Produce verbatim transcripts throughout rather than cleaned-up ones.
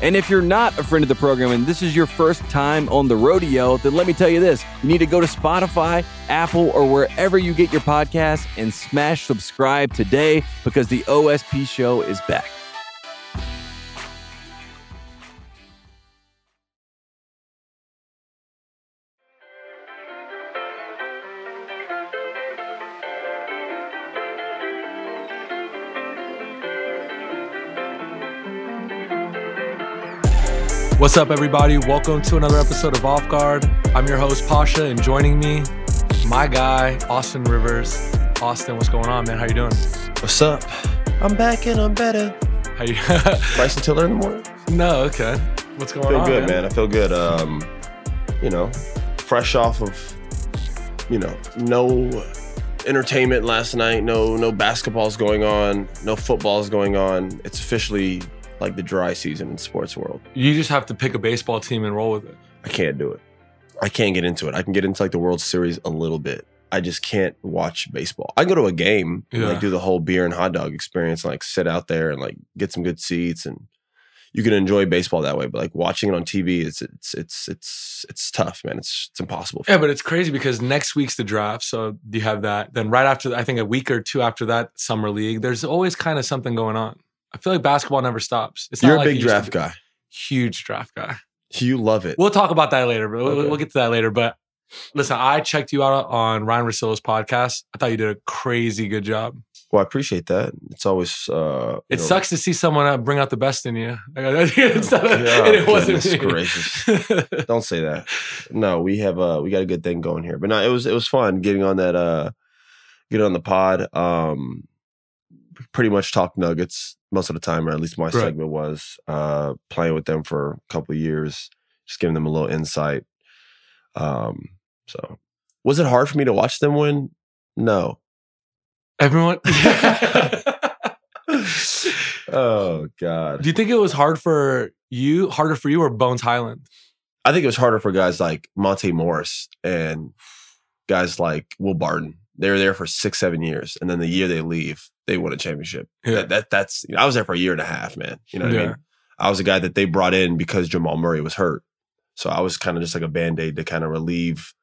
And if you're not a friend of the program and this is your first time on the rodeo, then let me tell you this. You need to go to Spotify, Apple, or wherever you get your podcasts and smash subscribe today because the O S P show is back. What's up, everybody? Welcome to another episode of Off Guard. I'm your host, Pasha, and joining me, my guy, Austin Rivers. Austin, what's going on, man? How you doing? What's up? I'm back and I'm better. How you? Bryson Tiller in the morning? No, okay. What's going on? I feel good, man? man. I feel good. Um, you know, fresh off of, you know, no entertainment last night. No, no basketball's going on. No football's going on. It's officially like the dry season in sports world. You just have to pick a baseball team and roll with it. I can't do it. I can't get into it. I can get into like the World Series a little bit. I just can't watch baseball. I can go to a game yeah. and like do the whole beer and hot dog experience, and like sit out there and like get some good seats, and you can enjoy baseball that way. But like watching it on T V, it's it's it's it's it's tough, man. It's it's impossible. Yeah, me. But it's crazy because next week's the draft, so you have that. Then right after, I think a week or two after that, summer league. There's always kind of something going on. I feel like basketball never stops. It's not You're a like big draft guy. Huge draft guy. You love it. We'll talk about that later, but okay. we'll get to that later. But listen, I checked you out on Ryan Russillo's podcast. I thought you did a crazy good job. Well, I appreciate that. It's always... Uh, it know, sucks like, to see someone bring out the best in you. it's not, yeah, and it wasn't me. Gracious. Don't say that. No, we have uh, we got a good thing going here. But no, it was it was fun getting on that, uh, getting on the pod. Um, pretty much talk Nuggets most of the time, or at least my right. segment was uh, playing with them for a couple of years, just giving them a little insight. Um, so, was it hard for me to watch them win? No. Everyone? Oh, God. Do you think it was hard for you, harder for you or Bones Highland? I think it was harder for guys like Monte Morris and guys like Will Barton. They were there for six, seven years. And then the year they leave, they won a championship. Yeah. That, that that's you know, I was there for a year and a half, man. You know what yeah. I mean? I was a guy that they brought in because Jamal Murray was hurt. So I was kind of just like a Band-Aid to kind of relieve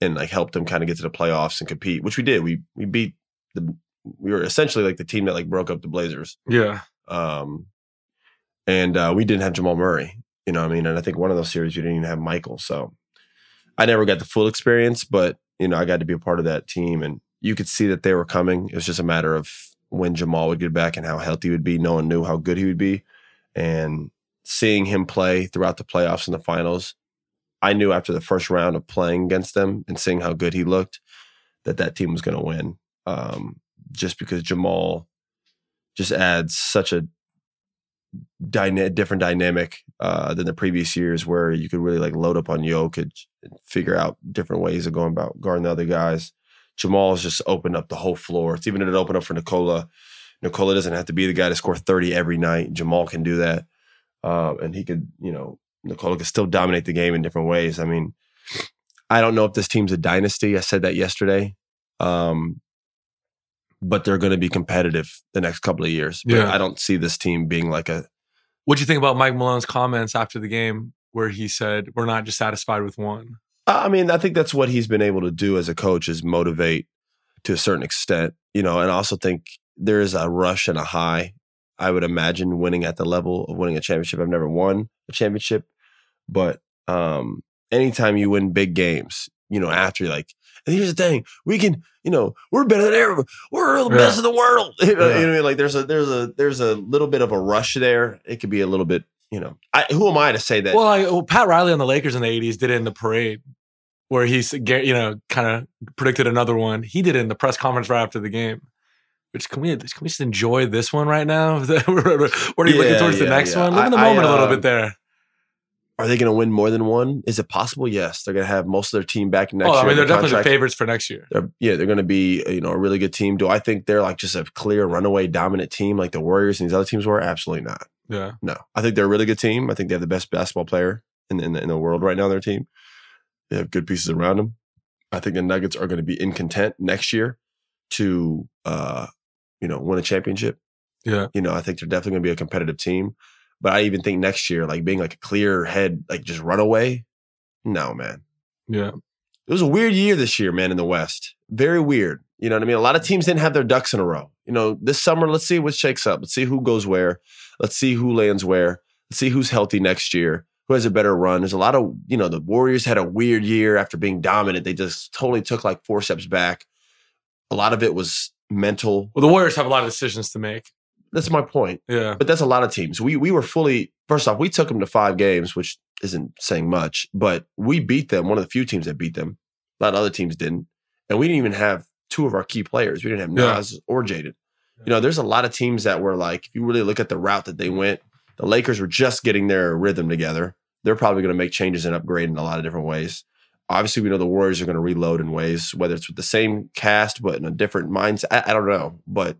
and like help them kind of get to the playoffs and compete, which we did. We we beat the we were essentially like the team that like broke up the Blazers. Yeah. Um and uh, we didn't have Jamal Murray. You know what I mean? And I think one of those series we didn't even have Michael. So I never got the full experience, but you know, I got to be a part of that team, and you could see that they were coming. It was just a matter of when Jamal would get back and how healthy he would be. No one knew how good he would be. And seeing him play throughout the playoffs and the finals, I knew after the first round of playing against them and seeing how good he looked, that that team was going to win. Um, just because Jamal just adds such a dyna- different dynamic uh, than the previous years, where you could really like load up on Jokic, figure out different ways of going about guarding the other guys. Jamal's just opened up the whole floor. It's even an open up for Nikola. Nikola doesn't have to be the guy to score thirty every night. Jamal can do that. Um, and he could, you know, Nikola could still dominate the game in different ways. I mean, I don't know if this team's a dynasty. I said that yesterday. Um, but they're going to be competitive the next couple of years. But yeah. I don't see this team being like a... What'd you think about Mike Malone's comments after the game, where he said, we're not just satisfied with one? I mean, I think that's what he's been able to do as a coach, is motivate to a certain extent, you know, and I also think there is a rush and a high. I would imagine winning at the level of winning a championship. I've never won a championship, but um, anytime you win big games, you know, after you're like, and here's the thing, we can, you know, we're better than everyone. We're the yeah. best in the world. You know, yeah. you know what I mean? Like there's a, there's a, there's a little bit of a rush there. It could be a little bit, you know, I, who am I to say that? Well, I, well, Pat Riley on the Lakers in the eighties did it in the parade, where he's, you know, kind of predicted another one. He did it in the press conference right after the game. Which can we can we just enjoy this one right now? What are you yeah, looking towards yeah, the next yeah. one? Look in the I, moment I, uh, a little bit there. Are they going to win more than one? Is it possible? Yes. They're going to have most of their team back next year. Oh, I mean, they're definitely the favorites for next year. They're, yeah, they're going to be, you know, a really good team. Do I think they're like just a clear runaway dominant team like the Warriors and these other teams were? Absolutely not. Yeah. No. I think they're a really good team. I think they have the best basketball player in, in, the, in the world right now, their team. They have good pieces around them. I think the Nuggets are going to be in content next year to, uh, you know, win a championship. Yeah. You know, I think they're definitely going to be a competitive team. But I even think next year, like being like a clear head, like just run away. No, man. Yeah. It was a weird year this year, man, in the West. Very weird. You know what I mean? A lot of teams didn't have their ducks in a row. You know, this summer, let's see what shakes up. Let's see who goes where. Let's see who lands where. Let's see who's healthy next year. Who has a better run? There's a lot of, you know, the Warriors had a weird year after being dominant. They just totally took like four steps back. A lot of it was mental. Well, the Warriors have a lot of decisions to make. That's my point. Yeah. But that's a lot of teams. We we were fully, first off, we took them to five games, which isn't saying much, but we beat them. One of the few teams that beat them. A lot of other teams didn't. And we didn't even have two of our key players. We didn't have Naz yeah. or Jaden. Yeah. You know, there's a lot of teams that were like, if you really look at the route that they went, the Lakers were just getting their rhythm together. They're probably going to make changes and upgrade in a lot of different ways. Obviously, we know the Warriors are going to reload in ways, whether it's with the same cast, but in a different mindset. I, I don't know, but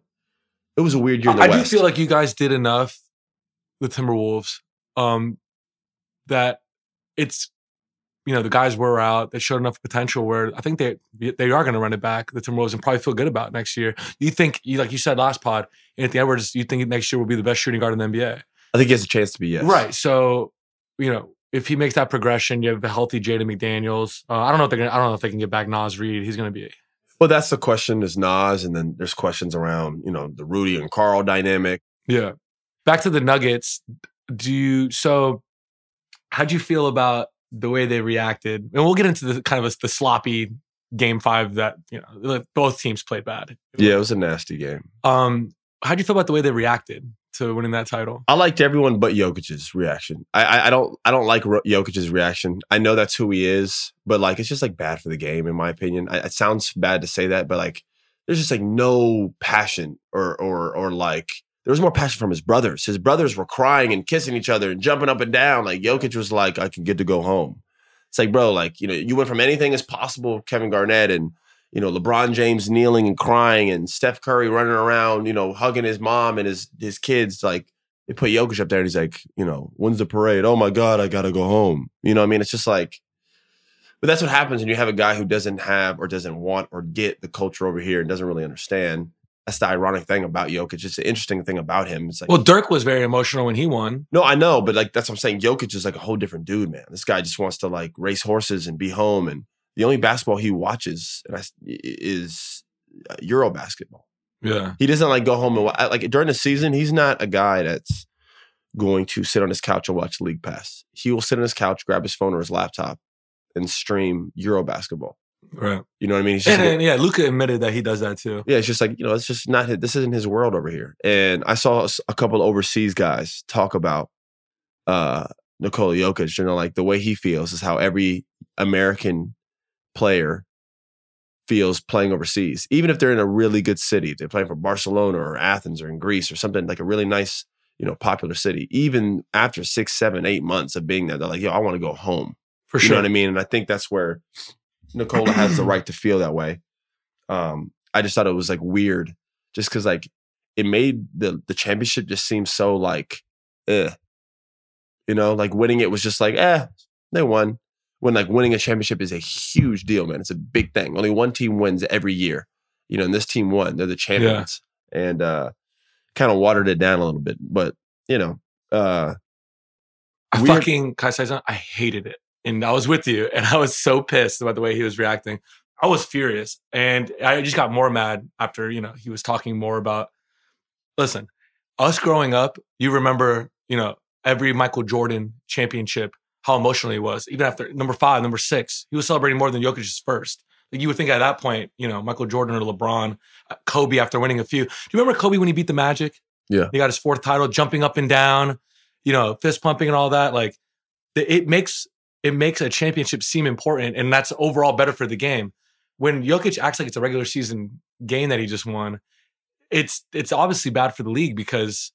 it was a weird year in the I West. I do feel like you guys did enough, the Timberwolves, um, that it's, you know, the guys were out. They showed enough potential where I think they they are going to run it back, the Timberwolves, and probably feel good about it next year. You think, you like you said last pod, Anthony Edwards, you think next year will be the best shooting guard in the N B A? I think he has a chance to be, yes. Right. So, you know, if he makes that progression, you have a healthy Jaden McDaniels. Uh, I don't know if they're gonna, I don't know if they can get back Naz Reid. He's going to be... Well, that's the question is Nas, and then there's questions around, you know, the Rudy and Carl dynamic. Yeah. Back to the Nuggets. Do you, so how'd you feel about the way they reacted? And we'll get into the kind of a, the sloppy game five that, you know, both teams played bad. Yeah, it was a nasty game. Um, how'd you feel about the way they reacted to winning that title? I liked everyone but Jokic's reaction. I, I, I don't I don't like Jokic's reaction. I know that's who he is, but like it's just like bad for the game in my opinion. I, it sounds bad to say that, but like there's just like no passion or or or like there was more passion from his brothers. His brothers were crying and kissing each other and jumping up and down. Like Jokic was like, I can get to go home. It's like, bro, like you know, you went from anything as possible, Kevin Garnett and you know, LeBron James kneeling and crying and Steph Curry running around, you know, hugging his mom and his his kids. Like, they put Jokic up there and he's like, you know, when's the parade? Oh, my God, I got to go home. You know what I mean? It's just like, but that's what happens when you have a guy who doesn't have or doesn't want or get the culture over here and doesn't really understand. That's the ironic thing about Jokic. It's the interesting thing about him. It's like, well, Dirk was very emotional when he won. No, I know, but like, that's what I'm saying. Jokic is like a whole different dude, man. This guy just wants to like race horses and be home and the only basketball he watches is Euro basketball. Yeah. He doesn't like go home and watch. Like during the season, he's not a guy that's going to sit on his couch and watch League Pass. He will sit on his couch, grab his phone or his laptop and stream Euro basketball. Right. You know what I mean? He's just and, and, yeah. Luka admitted that he does that too. Yeah. It's just like, you know, it's just not, this isn't his world over here. And I saw a couple of overseas guys talk about, uh, Nikola Jokic, you know, like the way he feels is how every American player feels playing overseas, even if they're in a really good city. If they're playing for Barcelona or Athens or in Greece or something like a really nice, you know, popular city. Even after six, seven, eight months of being there, they're like, "Yo, I want to go home." For sure, you know what I mean. And I think that's where Nikola has the right to feel that way. Um, I just thought it was like weird, just because like it made the the championship just seem so like, eh, you know, like winning it was just like, eh, they won. When like winning a championship is a huge deal, man. It's a big thing. Only one team wins every year, you know, and this team won. They're the champions yeah. and uh, kind of watered it down a little bit. But, you know. Uh, I weird. fucking, can I say something? I hated it. And I was with you and I was so pissed about the way he was reacting. I was furious and I just got more mad after, you know, he was talking more about, listen, us growing up, you remember, you know, every Michael Jordan championship, how emotional he was, even after number five, number six. He was celebrating more than Jokic's first. Like you would think at that point, you know, Michael Jordan or LeBron, Kobe after winning a few. Do you remember Kobe when he beat the Magic? Yeah. He got his fourth title, jumping up and down, you know, fist pumping and all that. Like it makes it makes a championship seem important and that's overall better for the game. When Jokic acts like it's a regular season game that he just won, it's it's obviously bad for the league because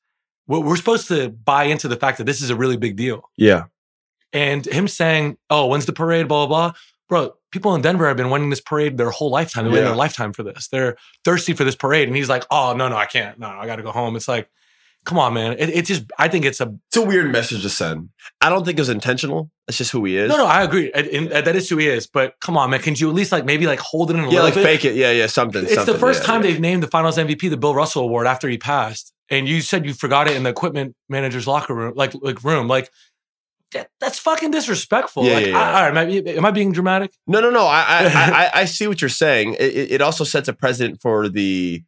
we're supposed to buy into the fact that this is a really big deal. Yeah. And him saying, oh, when's the parade, blah, blah, blah. Bro, people in Denver have been wanting this parade their whole lifetime. They're waiting yeah. their lifetime for this. They're thirsty for this parade. And he's like, oh, no, no, I can't. No, no I got to go home. It's like, come on, man. It, it just, I think it's a... It's a weird message to send. I don't think it was intentional. That's just who he is. No, no, I agree. And, and, and that is who he is. But come on, man. Can you at least like maybe like hold it in a yeah, little like bit? Yeah, like fake it. Yeah, yeah, something. It's something, the first yeah, time yeah. they've named the Finals M V P the Bill Russell Award after he passed. And you said you forgot it in the equipment manager's locker room, like like room. Like, that, that's fucking disrespectful. Yeah, like, yeah, yeah. I, all right, am I, am I being dramatic? No, no, no. I I, I, I see what you're saying. It, it also sets a precedent for the...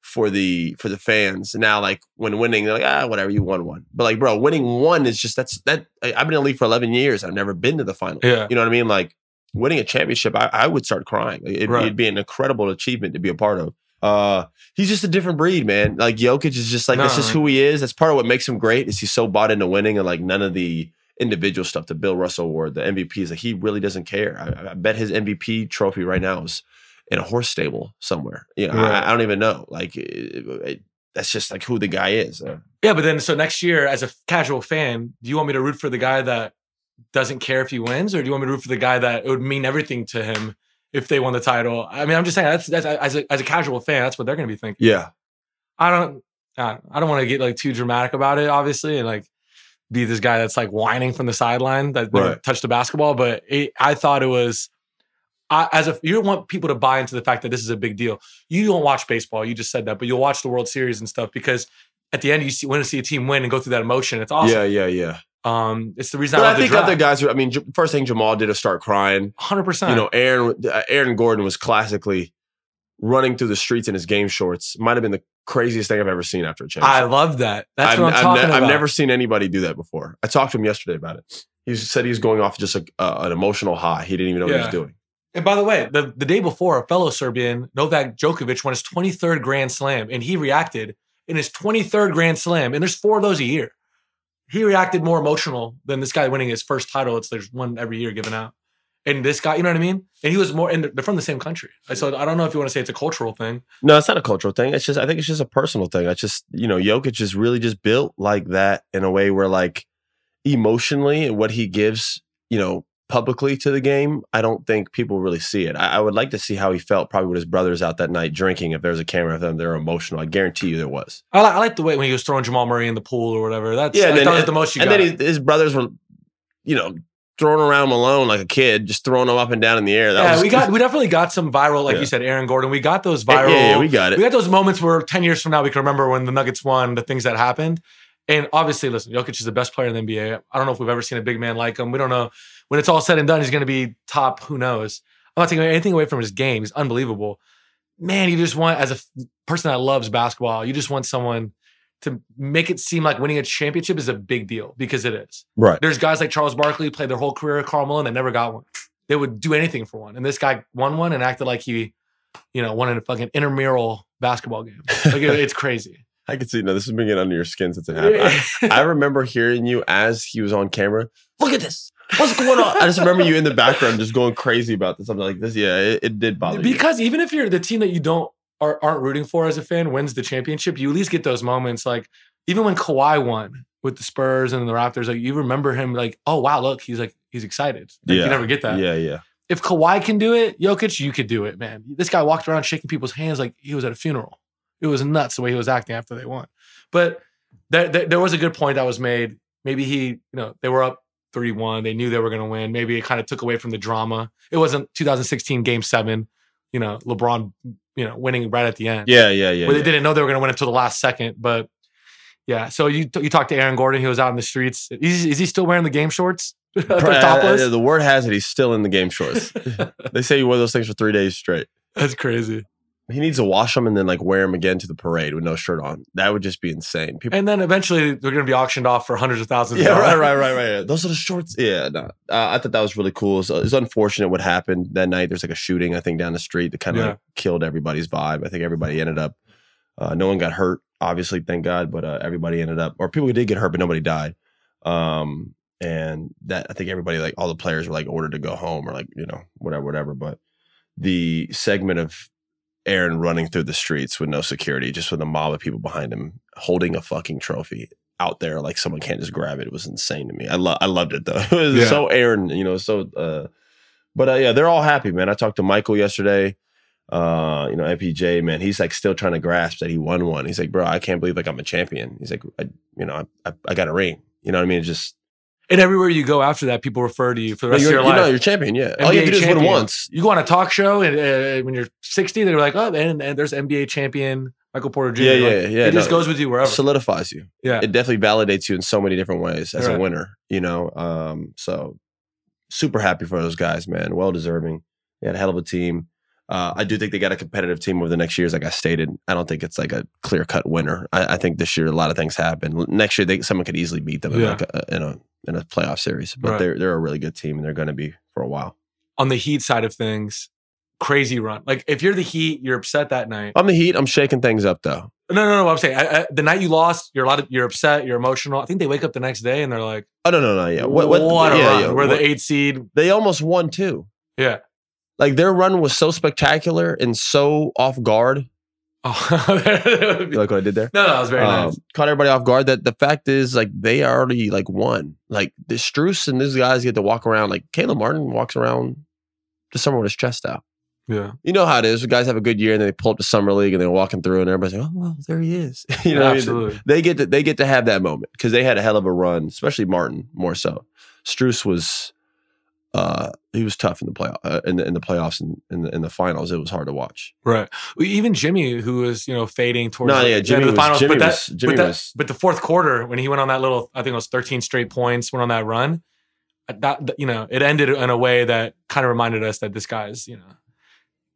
for the for the fans. Now, like, when winning, they're like, ah, whatever, you won one. But like, bro, winning one is just, that's, that, I, I've been in the league for eleven years. I've never been to the final. Yeah. You know what I mean? Like, winning a championship, I, I would start crying. It, right. It'd be an incredible achievement to be a part of. Uh, he's just a different breed, man. Like, Jokic is just like, nah. This is who he is. That's part of what makes him great, is he's so bought into winning and like none of the individual stuff, the Bill Russell Award, the M V Ps, like he really doesn't care. I, I bet his M V P trophy right now is in a horse stable somewhere. You know, right. I, I don't even know. Like, it, it, that's just like who the guy is. Uh, yeah, but then, so next year, as a casual fan, do you want me to root for the guy that doesn't care if he wins? Or do you want me to root for the guy that it would mean everything to him if they won the title? I mean, I'm just saying, that's, that's as a, as a casual fan, that's what they're going to be thinking. Yeah. I don't, I don't, don't want to get like too dramatic about it, obviously, and like be this guy that's like whining from the sideline that right. touched the basketball. But it, I thought it was... I, as if you don't want people to buy into the fact that this is a big deal. You don't watch baseball. You just said that, but you'll watch the World Series and stuff because at the end you see, want to see a team win and go through that emotion. It's awesome. Yeah, yeah, yeah. Um, it's the reason. But I, I think other guys. Were, I mean, first thing Jamal did is start crying. one hundred percent. You know, Aaron Aaron Gordon was classically running through the streets in his game shorts. Might have been the craziest thing I've ever seen after a championship. I love that. That's I've, what I'm I've talking ne- about. I've never seen anybody do that before. I talked to him yesterday about it. He said he was going off just a, uh, an emotional high. He didn't even know yeah. what he was doing. And by the way, the, the day before, a fellow Serbian, Novak Djokovic, won his twenty-third Grand Slam, and he reacted in his twenty-third Grand Slam, and there's four of those a year. He reacted more emotional than this guy winning his first title. It's there's one every year given out. And this guy, you know what I mean? And he was more, and they're from the same country. So I don't know if you want to say it's a cultural thing. No, it's not a cultural thing. It's just, I think it's just a personal thing. I just, you know, Jokic is really just built like that in a way where like emotionally and what he gives, you know, publicly to the game, I don't think people really see it. I, I would like to see how he felt probably with his brothers out that night drinking. If there's a camera of them, they're emotional. I guarantee you there was. I like, I like the way when he was throwing Jamal Murray in the pool or whatever. That's, yeah, I then, thought it was the most you and got. And then his, his brothers were, you know, throwing around Malone like a kid, just throwing him up and down in the air. That yeah, was, we got we definitely got some viral, like yeah. you said, Aaron Gordon. We got those viral. Yeah, yeah, we got it. We got those moments where ten years from now we can remember when the Nuggets won, the things that happened. And obviously, listen, Jokic is the best player in the N B A. I don't know if we've ever seen a big man like him. We don't know. When it's all said and done, he's going to be top, who knows. I'm not taking anything away from his game. He's unbelievable. Man, you just want, as a person that loves basketball, you just want someone to make it seem like winning a championship is a big deal, because it is. Right. There's guys like Charles Barkley who played their whole career at Karl Malone that never got one. They would do anything for one. And this guy won one and acted like he, you know, won in a fucking intramural basketball game. Like, it's crazy. I can see. No, this has been getting under your skin since it happened. I, I remember hearing you as he was on camera. Look at this. What's going on? I just remember you in the background just going crazy about this. I'm like, this, yeah, it, it did bother me. Because you. Even if you're the team that you don't are, aren't rooting for as a fan wins the championship, you at least get those moments. Like, even when Kawhi won with the Spurs and the Raptors, like you remember him like, oh, wow, look, he's like, he's excited. Like, yeah. You never get that. Yeah, yeah. If Kawhi can do it, Jokic, you could do it, man. This guy walked around shaking people's hands like he was at a funeral. It was nuts the way he was acting after they won. But there, there, there was a good point that was made. Maybe he, you know, they were up three one. They knew they were going to win. Maybe it kind of took away from the drama. It wasn't two thousand sixteen Game seven, you know, LeBron, you know, winning right at the end. Yeah, yeah, yeah. Where they yeah. didn't know they were going to win until the last second. But yeah, so you t- you talked to Aaron Gordon. He was out in the streets. Is, is he still wearing the game shorts? Topless? The word has it, he's still in the game shorts. They say he wore those things for three days straight. That's crazy. He needs to wash them and then like wear them again to the parade with no shirt on. That would just be insane. People- and then eventually they're going to be auctioned off for hundreds of thousands. Yeah, right, right, right, right. Those are the shorts. Yeah, no. uh, I thought that was really cool. It's it unfortunate what happened that night. There's like a shooting, I think, down the street that kind of yeah. like, killed everybody's vibe. I think everybody ended up. Uh, no one got hurt, obviously, thank God. But uh, everybody ended up, or people who did get hurt, but nobody died. Um, and that I think everybody, like all the players, were like ordered to go home or like you know whatever, whatever. But the segment of Aaron running through the streets with no security, just with a mob of people behind him holding a fucking trophy. out there, like someone can't just grab it. It was insane to me. I love I loved it though. It was yeah. so Aaron, you know, so uh but uh, yeah, they're all happy, man. I talked to Michael yesterday. Uh, you know, M P J, man, he's like still trying to grasp that he won one. He's like, bro, I can't believe like I'm a champion. He's like, I, you know, I, I I got a ring. You know what I mean? It's just and everywhere you go after that, people refer to you for the rest of your life. You know, you're a champion, yeah. N B A all you have to do champion. Is win once. You go on a talk show, and uh, when you're sixty, they're like, oh, and, and there's N B A champion Michael Porter Junior Yeah, yeah, like, yeah. It no, just goes with you wherever. It solidifies you. Yeah. It definitely validates you in so many different ways as right. a winner, you know? Um, so super happy for those guys, man. Well-deserving. They had a hell of a team. Uh, I do think they got a competitive team over the next years, like I stated. I don't think it's like a clear-cut winner. I, I think this year a lot of things happen. Next year, they, someone could easily beat them yeah. in, like a, in a in a playoff series. But right. they're they're a really good team, and they're going to be for a while. On the Heat side of things, crazy run. Like, if you're the Heat, you're upset that night. I'm the Heat. I'm shaking things up, though. No, no, no. I'm saying I, I, the night you lost, you're a lot of you're upset. You're emotional. I think they wake up the next day and they're like, oh no, no, no, yeah, what, what, what a yeah, run. Yeah, we're what, the eighth seed. They almost won too. Yeah. Like, their run was so spectacular and so off guard. Oh, you like what I did there? No, no, that was very um, nice. Caught everybody off guard. That the fact is, like, they already like won. Like, the Strus and these guys get to walk around. Like, Caleb Martin walks around to summer with his chest out. Yeah, you know how it is. The guys have a good year and then they pull up to summer league and they're walking through and everybody's like, "Oh, well, there he is." You know, yeah, absolutely. I mean? They get to, they get to have that moment because they had a hell of a run, especially Martin more so. Strus was. Uh, he was tough in the playoff, uh, in the in the playoffs and in, in, the, in the finals. It was hard to watch. Right. Even Jimmy, who was you know fading towards no, the, yeah, Jimmy the was, finals, Jimmy but that, was, Jimmy but, that was, but the fourth quarter when he went on that little, I think it was thirteen straight points, went on that run. That you know, it ended in a way that kind of reminded us that this guy's you know,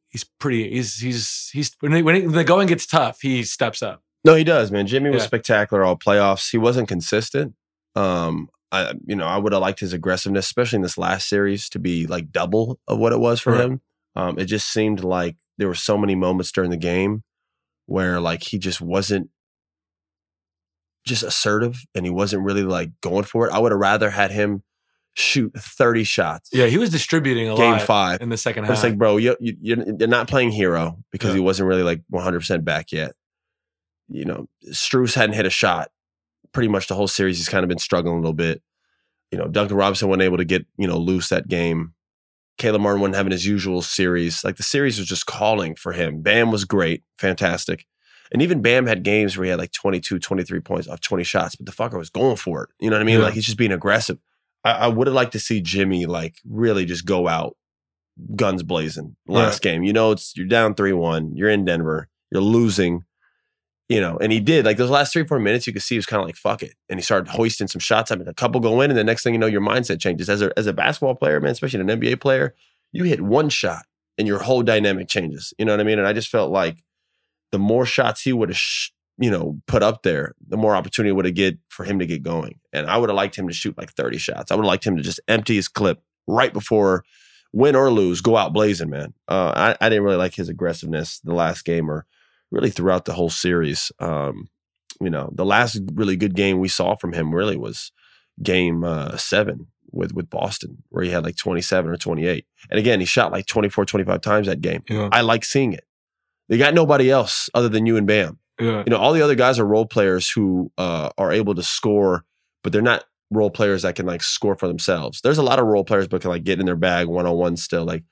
he's pretty. He's he's he's when, he, when, he, when the going gets tough, he steps up. No, he does, man. Jimmy yeah. was spectacular all playoffs. He wasn't consistent. Um. I, you know, I would have liked his aggressiveness, especially in this last series, to be like double of what it was for right. him. Um, it just seemed like there were so many moments during the game where like he just wasn't just assertive and he wasn't really like going for it. I would have rather had him shoot thirty shots. Yeah, he was distributing a game lot five. In the second half. It's like, bro, you, you, you're not playing hero because yeah. he wasn't really like one hundred percent back yet. You know, Strus hadn't hit a shot. Pretty much the whole series, he's kind of been struggling a little bit. You know, Duncan Robinson wasn't able to get, you know, loose that game. Caleb Martin wasn't having his usual series. Like, the series was just calling for him. Bam was great. Fantastic. And even Bam had games where he had like twenty-two, twenty-three points off twenty shots, but the fucker was going for it. You know what I mean? Yeah. Like, he's just being aggressive. I, I would have liked to see Jimmy, like, really just go out guns blazing last yeah. game. You know, it's you're down three one. You're in Denver. You're losing. You know, and he did. Like, those last three, four minutes, you could see he was kind of like, fuck it. And he started hoisting some shots. I mean, a couple go in, and the next thing you know, your mindset changes. As a as a basketball player, man, especially an N B A player, you hit one shot, and your whole dynamic changes. You know what I mean? And I just felt like the more shots he would have, sh- you know, put up there, the more opportunity would have get for him to get going. And I would have liked him to shoot like thirty shots. I would have liked him to just empty his clip right before, win or lose, go out blazing, man. Uh, I, I didn't really like his aggressiveness the last game or really throughout the whole series. Um, you know, the last really good game we saw from him really was game uh, seven with, with Boston, where he had like twenty-seven or twenty-eight. And again, he shot like twenty-four, twenty-five times that game. Yeah. I like seeing it. They got nobody else other than you and Bam. Yeah. You know, all the other guys are role players who uh, are able to score, but they're not role players that can like score for themselves. There's a lot of role players but can like get in their bag one-on-one still. Like,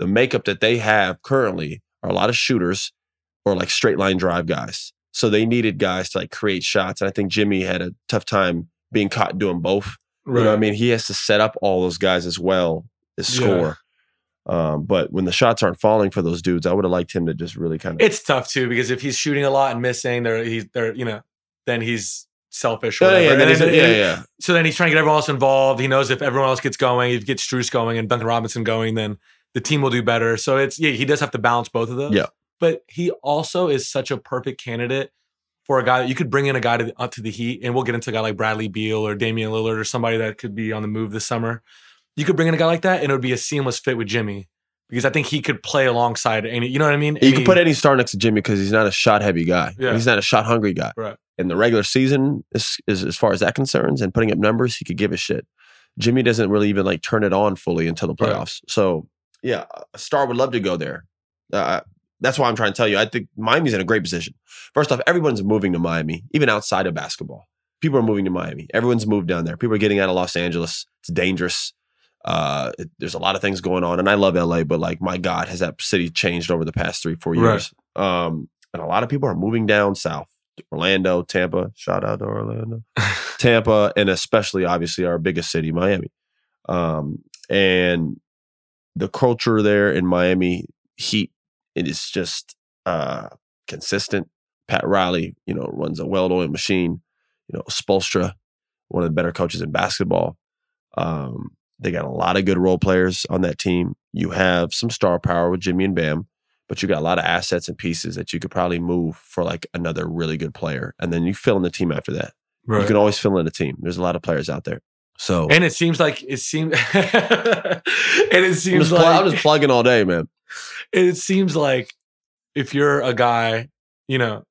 the makeup that they have currently are a lot of shooters or like straight line drive guys. So they needed guys to like create shots. And I think Jimmy had a tough time being caught doing both. Right. You know what I mean? He has to set up all those guys as well as score. Yeah. Um, but when the shots aren't falling for those dudes, I would have liked him to just really kind of... It's tough too, because if he's shooting a lot and missing, they're, he's, they're, you know, then he's selfish or whatever. Yeah, yeah, and then and then, yeah, yeah. So then he's trying to get everyone else involved. He knows if everyone else gets going, if he gets Strus going and Duncan Robinson going, then the team will do better. So it's yeah, he does have to balance both of those. Yeah. But he also is such a perfect candidate for a guy that you could bring in a guy to the, up to the Heat, and we'll get into a guy like Bradley Beal or Damian Lillard or somebody that could be on the move this summer. You could bring in a guy like that, and it would be a seamless fit with Jimmy because I think he could play alongside any. You know what I mean? You I mean, could put any star next to Jimmy because he's not a shot-heavy guy. Yeah. He's not a shot-hungry guy. Right. In the regular season, is, is, as far as that concerns, and putting up numbers, he could give a shit. Jimmy doesn't really even like turn it on fully until the playoffs. Right. So, yeah, a star would love to go there. Uh, That's why I'm trying to tell you. I think Miami's in a great position. First off, everyone's moving to Miami, even outside of basketball. people are moving to Miami. Everyone's moved down there. People are getting out of Los Angeles. It's dangerous. Uh, it, there's a lot of things going on. And I love L A, but like, my God, has that city changed over the past three, four years. Right. Um, and a lot of people are moving down south. Orlando, Tampa. Shout out to Orlando. Tampa, and especially, obviously, our biggest city, Miami. Um, and the culture there in Miami, Heat, it is just uh, consistent. Pat Riley, you know, runs a well-oiled machine. You know, Spoelstra, one of the better coaches in basketball. Um, they got a lot of good role players on that team. You have some star power with Jimmy and Bam, but you got a lot of assets and pieces that you could probably move for like another really good player. And then you fill in the team after that. Right. You can always fill in a team. There's a lot of players out there. So, and it seems like it seems, and it seems I'm like pl- I'm just plugging all day, man. And it seems like if you're a guy, you know,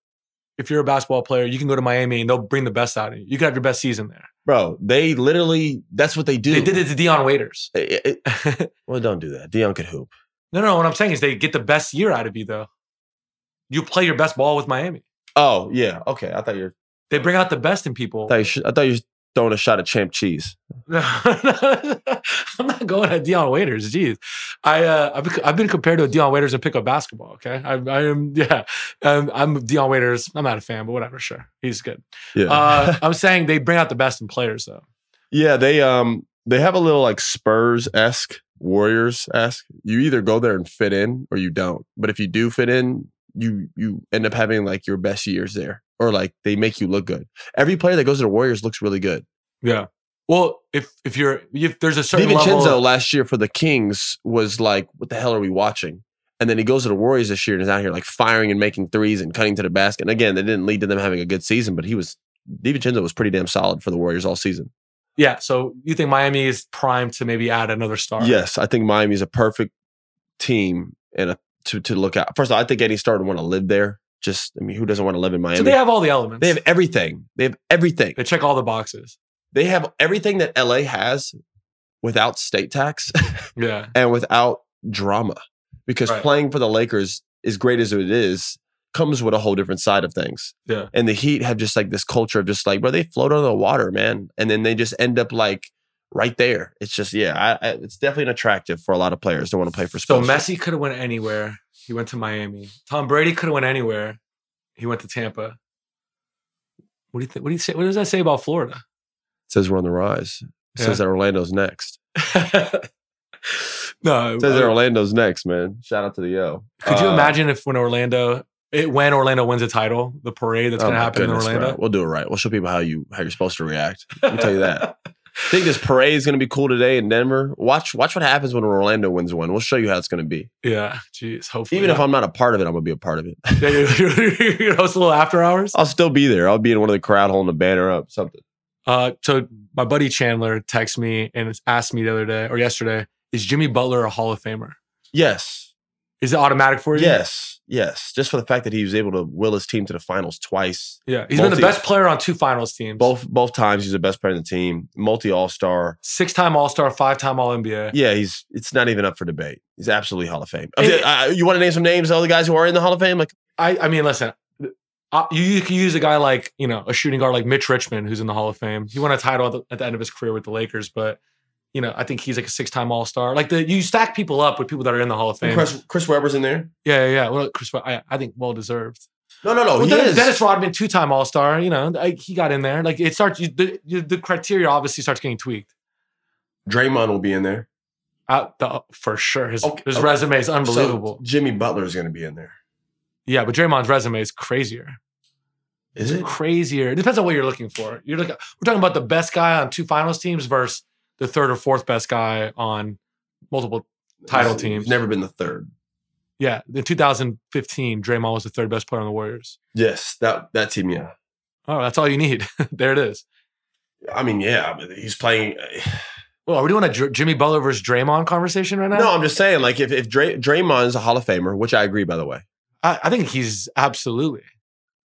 if you're a basketball player, you can go to Miami and they'll bring the best out of you. You can have your best season there. Bro, they literally, that's what they do. They did it to Deion Waiters. It, it, well, don't do that. Deion could hoop. No, no, what I'm saying is they get the best year out of you, though. You play your best ball with Miami. Oh, yeah. Okay. I thought you were... They bring out the best in people. I thought you, sh- I thought you were throwing a shot at Champ Cheese. No, no, I'm not going at Deion Waiters. Jeez. I, uh, I've, I've been compared to a Deion Waiters in pickup basketball, okay? I, I am, yeah. Um, I'm Deion Waiters. I'm not a fan, but whatever, sure. He's good. Yeah. Uh, I'm saying they bring out the best in players, though. Yeah, they um they have a little like Spurs-esque, Warriors-esque. You either go there and fit in or you don't. But if you do fit in, you you end up having like your best years there. Or like they make you look good. Every player that goes to the Warriors looks really good. Yeah. Well, if if you're if there's a certain level. DiVincenzo last year for the Kings was like, what the hell are we watching? And then he goes to the Warriors this year and is out here like firing and making threes and cutting to the basket. And again, that didn't lead to them having a good season, but he was DiVincenzo was pretty damn solid for the Warriors all season. Yeah. So you think Miami is primed to maybe add another star? Yes, I think Miami is a perfect team and a, to to look out. First of all, I think any star would want to live there. Just, I mean, who doesn't want to live in Miami? So they have all the elements. They have everything. They have everything. They check all the boxes. They have everything that L A has without state tax yeah, and without drama. Because right. playing for the Lakers, as great as it is, comes with a whole different side of things. Yeah. And the Heat have just like this culture of just like, bro, they float on the water, man. And then they just end up like right there. It's just, yeah, I, I, it's definitely an attractive for a lot of players that want to play for sports. So Messi could have went anywhere. He went to Miami. Tom Brady could have went anywhere. He went to Tampa. What do you think? What do you say? What does that say about Florida? It says we're on the rise. It yeah. says that Orlando's next. No, it says I, that Orlando's next, man. Shout out to the yo. Could uh, you imagine if when Orlando, it, when Orlando wins a title, the parade that's oh going to happen goodness, in Orlando? Bro. We'll do it right. We'll show people how you how you're supposed to react. I'll tell you that. Think this parade is going to be cool today in Denver. Watch, watch what happens when Orlando wins one. We'll show you how it's going to be. Yeah, geez. Hopefully, even not. If I'm not a part of it, I'm going to be a part of it. Yeah, you know, it's a little after hours. I'll still be there. I'll be in one of the crowd holding a banner up, something. Uh, so my buddy Chandler texted me and asked me the other day or yesterday, is Jimmy Butler a Hall of Famer? Yes. Is it automatic for you? Yes, yes. Just for the fact that he was able to will his team to the finals twice. Yeah, he's Multi- been the best player on two finals teams. Both both times he's the best player on the team. Multi-all-star. Six-time all-star, five-time all N B A. Yeah, he's. It's not even up for debate. He's absolutely Hall of Fame. It, I, you want to name some names of the guys who are in the Hall of Fame? Like, I, I mean, listen, I, you, you can use a guy like, you know, a shooting guard like Mitch Richmond, who's in the Hall of Fame. He won a title at the, at the end of his career with the Lakers, but... You know, I think he's like a six-time all-star. Like the you stack people up with people that are in the Hall of Fame. Chris, Chris Webber's in there. Yeah, yeah, yeah. Well, Chris, I, I think well deserved. No, no, no. Well, he Dennis, is. Dennis Rodman, two-time all-star. You know, I, he got in there. Like it starts. You, the, you, the criteria obviously starts getting tweaked. Draymond will be in there. Uh, the, for sure, his okay, his okay. resume is unbelievable. So Jimmy Butler is going to be in there. Yeah, but Draymond's resume is crazier. Is it's it crazier? It depends on what you're looking for. You're looking. We're talking about the best guy on two finals teams versus the third or fourth best guy on multiple title teams. He's never been the third. Yeah. In two thousand fifteen, Draymond was the third best player on the Warriors. Yes. That that team, yeah. Oh, that's all you need. There it is. I mean, yeah. He's playing... Well, are we doing a Dr- Jimmy Butler versus Draymond conversation right now? No, I'm just saying, like, if, if Dray- Draymond is a Hall of Famer, which I agree, by the way. I, I think he's absolutely.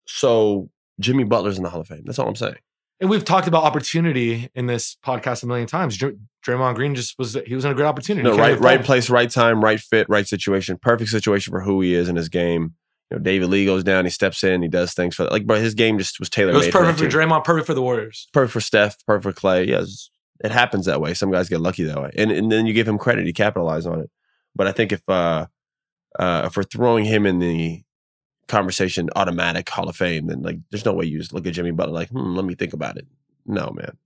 So, Jimmy Butler's in the Hall of Fame. That's all I'm saying. And we've talked about opportunity in this podcast a million times. Dr- Draymond Green just was, he was in a great opportunity. No, right right place, right time, right fit, right situation. Perfect situation for who he is in his game. know, David Lee goes down, he steps in, he does things for that. Like, bro, his game just was tailor-made. It was perfect for, for Draymond, perfect for the Warriors. Perfect for Steph, perfect for Clay. Yeah, it, was, it happens that way. Some guys get lucky that way. And and then you give him credit, he capitalized on it. But I think if, uh, uh, if we're throwing him in the conversation automatic Hall of Fame, then like there's no way you just look at Jimmy Butler like, hmm, let me think about it. No, man.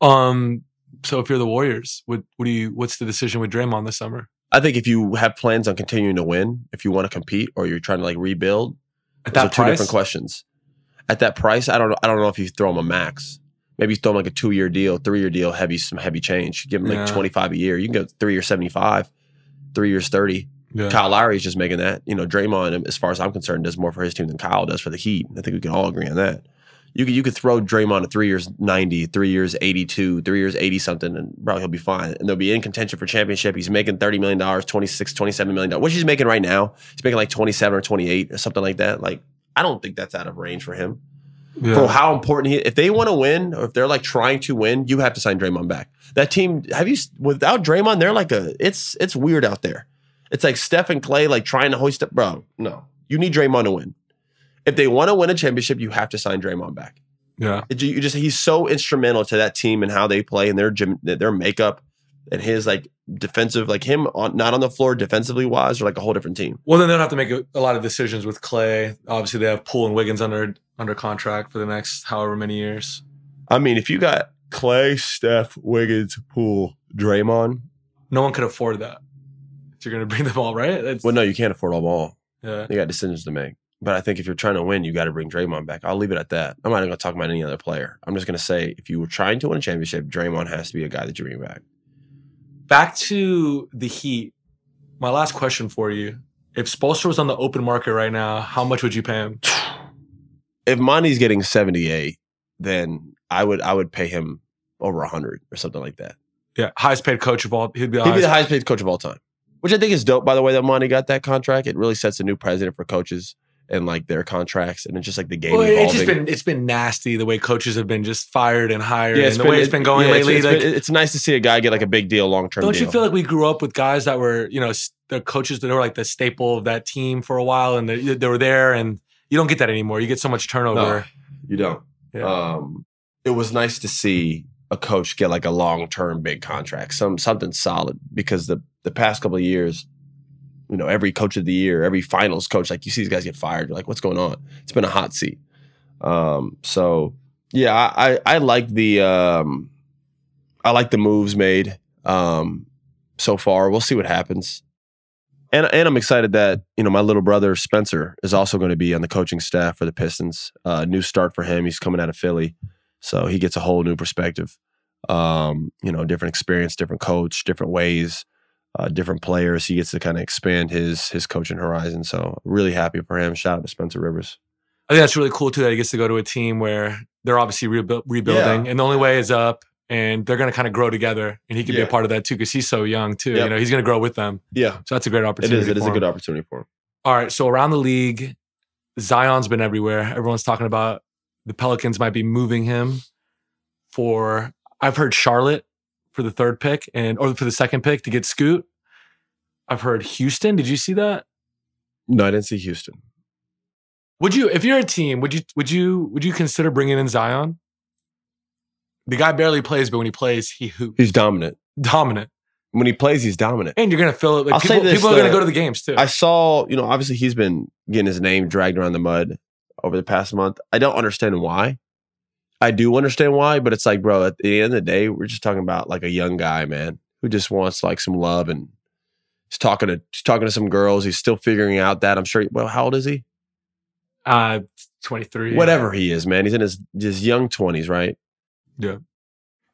Um. So if you're the Warriors, what what do you? What's the decision with Draymond this summer? I think if you have plans on continuing to win, if you want to compete, or you're trying to like rebuild, at that those are two price? different questions. At that price, I don't know. I don't know if you throw him a max. Maybe you throw him like a two year deal, three year deal, heavy some heavy change. You give him like yeah. twenty five a year. You can go three year seventy five, three years thirty. Yeah. Kyle Lowry is just making that. You know, Draymond, as far as I'm concerned, does more for his team than Kyle does for the Heat. I think we can all agree on that. You could you could throw Draymond at three years ninety, three years eighty-two, three years eighty something, and probably he'll be fine. And they'll be in contention for championship. He's making thirty million dollars, twenty-six, twenty-seven million dollars, which he's making right now. He's making like twenty-seven or twenty-eight or something like that. Like, I don't think that's out of range for him. Yeah. For how important he is. If they want to win, or if they're like trying to win, you have to sign Draymond back. That team, have you, without Draymond, they're like a, it's it's weird out there. It's like Steph and Clay like trying to hoist up, bro. No, you need Draymond to win. If they want to win a championship, you have to sign Draymond back. Yeah, it, you just he's so instrumental to that team and how they play and their gym, their makeup and his like defensive, like him on, not on the floor defensively wise, or like a whole different team. Well, then they'll have to make a, a lot of decisions with Clay. Obviously, they have Poole and Wiggins under under contract for the next however many years. I mean, if you got Clay, Steph, Wiggins, Poole, Draymond, no one could afford that. So you're going to bring them all, right? It's, well, no, you can't afford them all. Yeah, you got decisions to make. But I think if you're trying to win, you got to bring Draymond back. I'll leave it at that. I'm not going to talk about any other player. I'm just going to say, if you were trying to win a championship, Draymond has to be a guy that you bring back. Back to the Heat. My last question for you. If Spoelstra was on the open market right now, how much would you pay him? If Monty's getting seventy-eight, then I would I would pay him over one hundred or something like that. Yeah, highest paid coach of all. He'd be the, he'd highest, be the highest paid coach of all time. Which I think is dope, by the way, that Monty got that contract. It really sets a new precedent for coaches and like their contracts, and it's just like the game. Well, it's just been it's been nasty the way coaches have been just fired and hired, yeah, and the been, way it's been going yeah, lately. It's, it's, like, been, it's nice to see a guy get like a big deal, long term. Don't deal. You feel like we grew up with guys that were, you know, the coaches that were like the staple of that team for a while, and they, they were there, and you don't get that anymore. You get so much turnover. No, you don't. Yeah. Um, it was nice to see a coach get like a long term big contract, some something solid, because the the past couple of years, you know, every coach of the year, every finals coach, like you see these guys get fired. You're like, what's going on? It's been a hot seat. Um, so yeah, I, I, I like the um, I like the moves made um, so far. We'll see what happens. And and I'm excited that, you know, my little brother Spencer is also going to be on the coaching staff for the Pistons. Uh, new start for him. He's coming out of Philly, so he gets a whole new perspective. Um, you know, different experience, different coach, different ways. Uh, different players. He gets to kind of expand his his coaching horizon. So really happy for him. Shout out to Spencer Rivers. I think that's really cool too, that he gets to go to a team where they're obviously rebu- rebuilding, yeah. and the only way is up, and they're going to kind of grow together, and he can yeah. be a part of that too, because he's so young too. Yep. You know, he's going to grow with them. Yeah. So that's a great opportunity. It is. It is a good opportunity for him. All right. So around the league, Zion's been everywhere. Everyone's talking about the Pelicans might be moving him for. I've heard Charlotte for the third pick and or for the second pick to get Scoot. I've heard Houston. Did you see that? No, I didn't see Houston. Would you, if you're a team, would you would you would you consider bringing in Zion? The guy barely plays, but when he plays, he hoops. He's dominant. Dominant. When he plays, he's dominant. And you're gonna fill it. Like, I'll people, say this, people are uh, gonna go to the games too. I saw, you know, obviously he's been getting his name dragged around the mud over the past month. I don't understand why. I do understand why, but it's like, bro, at the end of the day, we're just talking about like a young guy, man, who just wants like some love, and he's talking to he's talking to some girls. He's still figuring out that, I'm sure. He, well, how old is he? Uh, twenty-three. Whatever yeah. he is, man. He's in his, his young twenties, right? Yeah.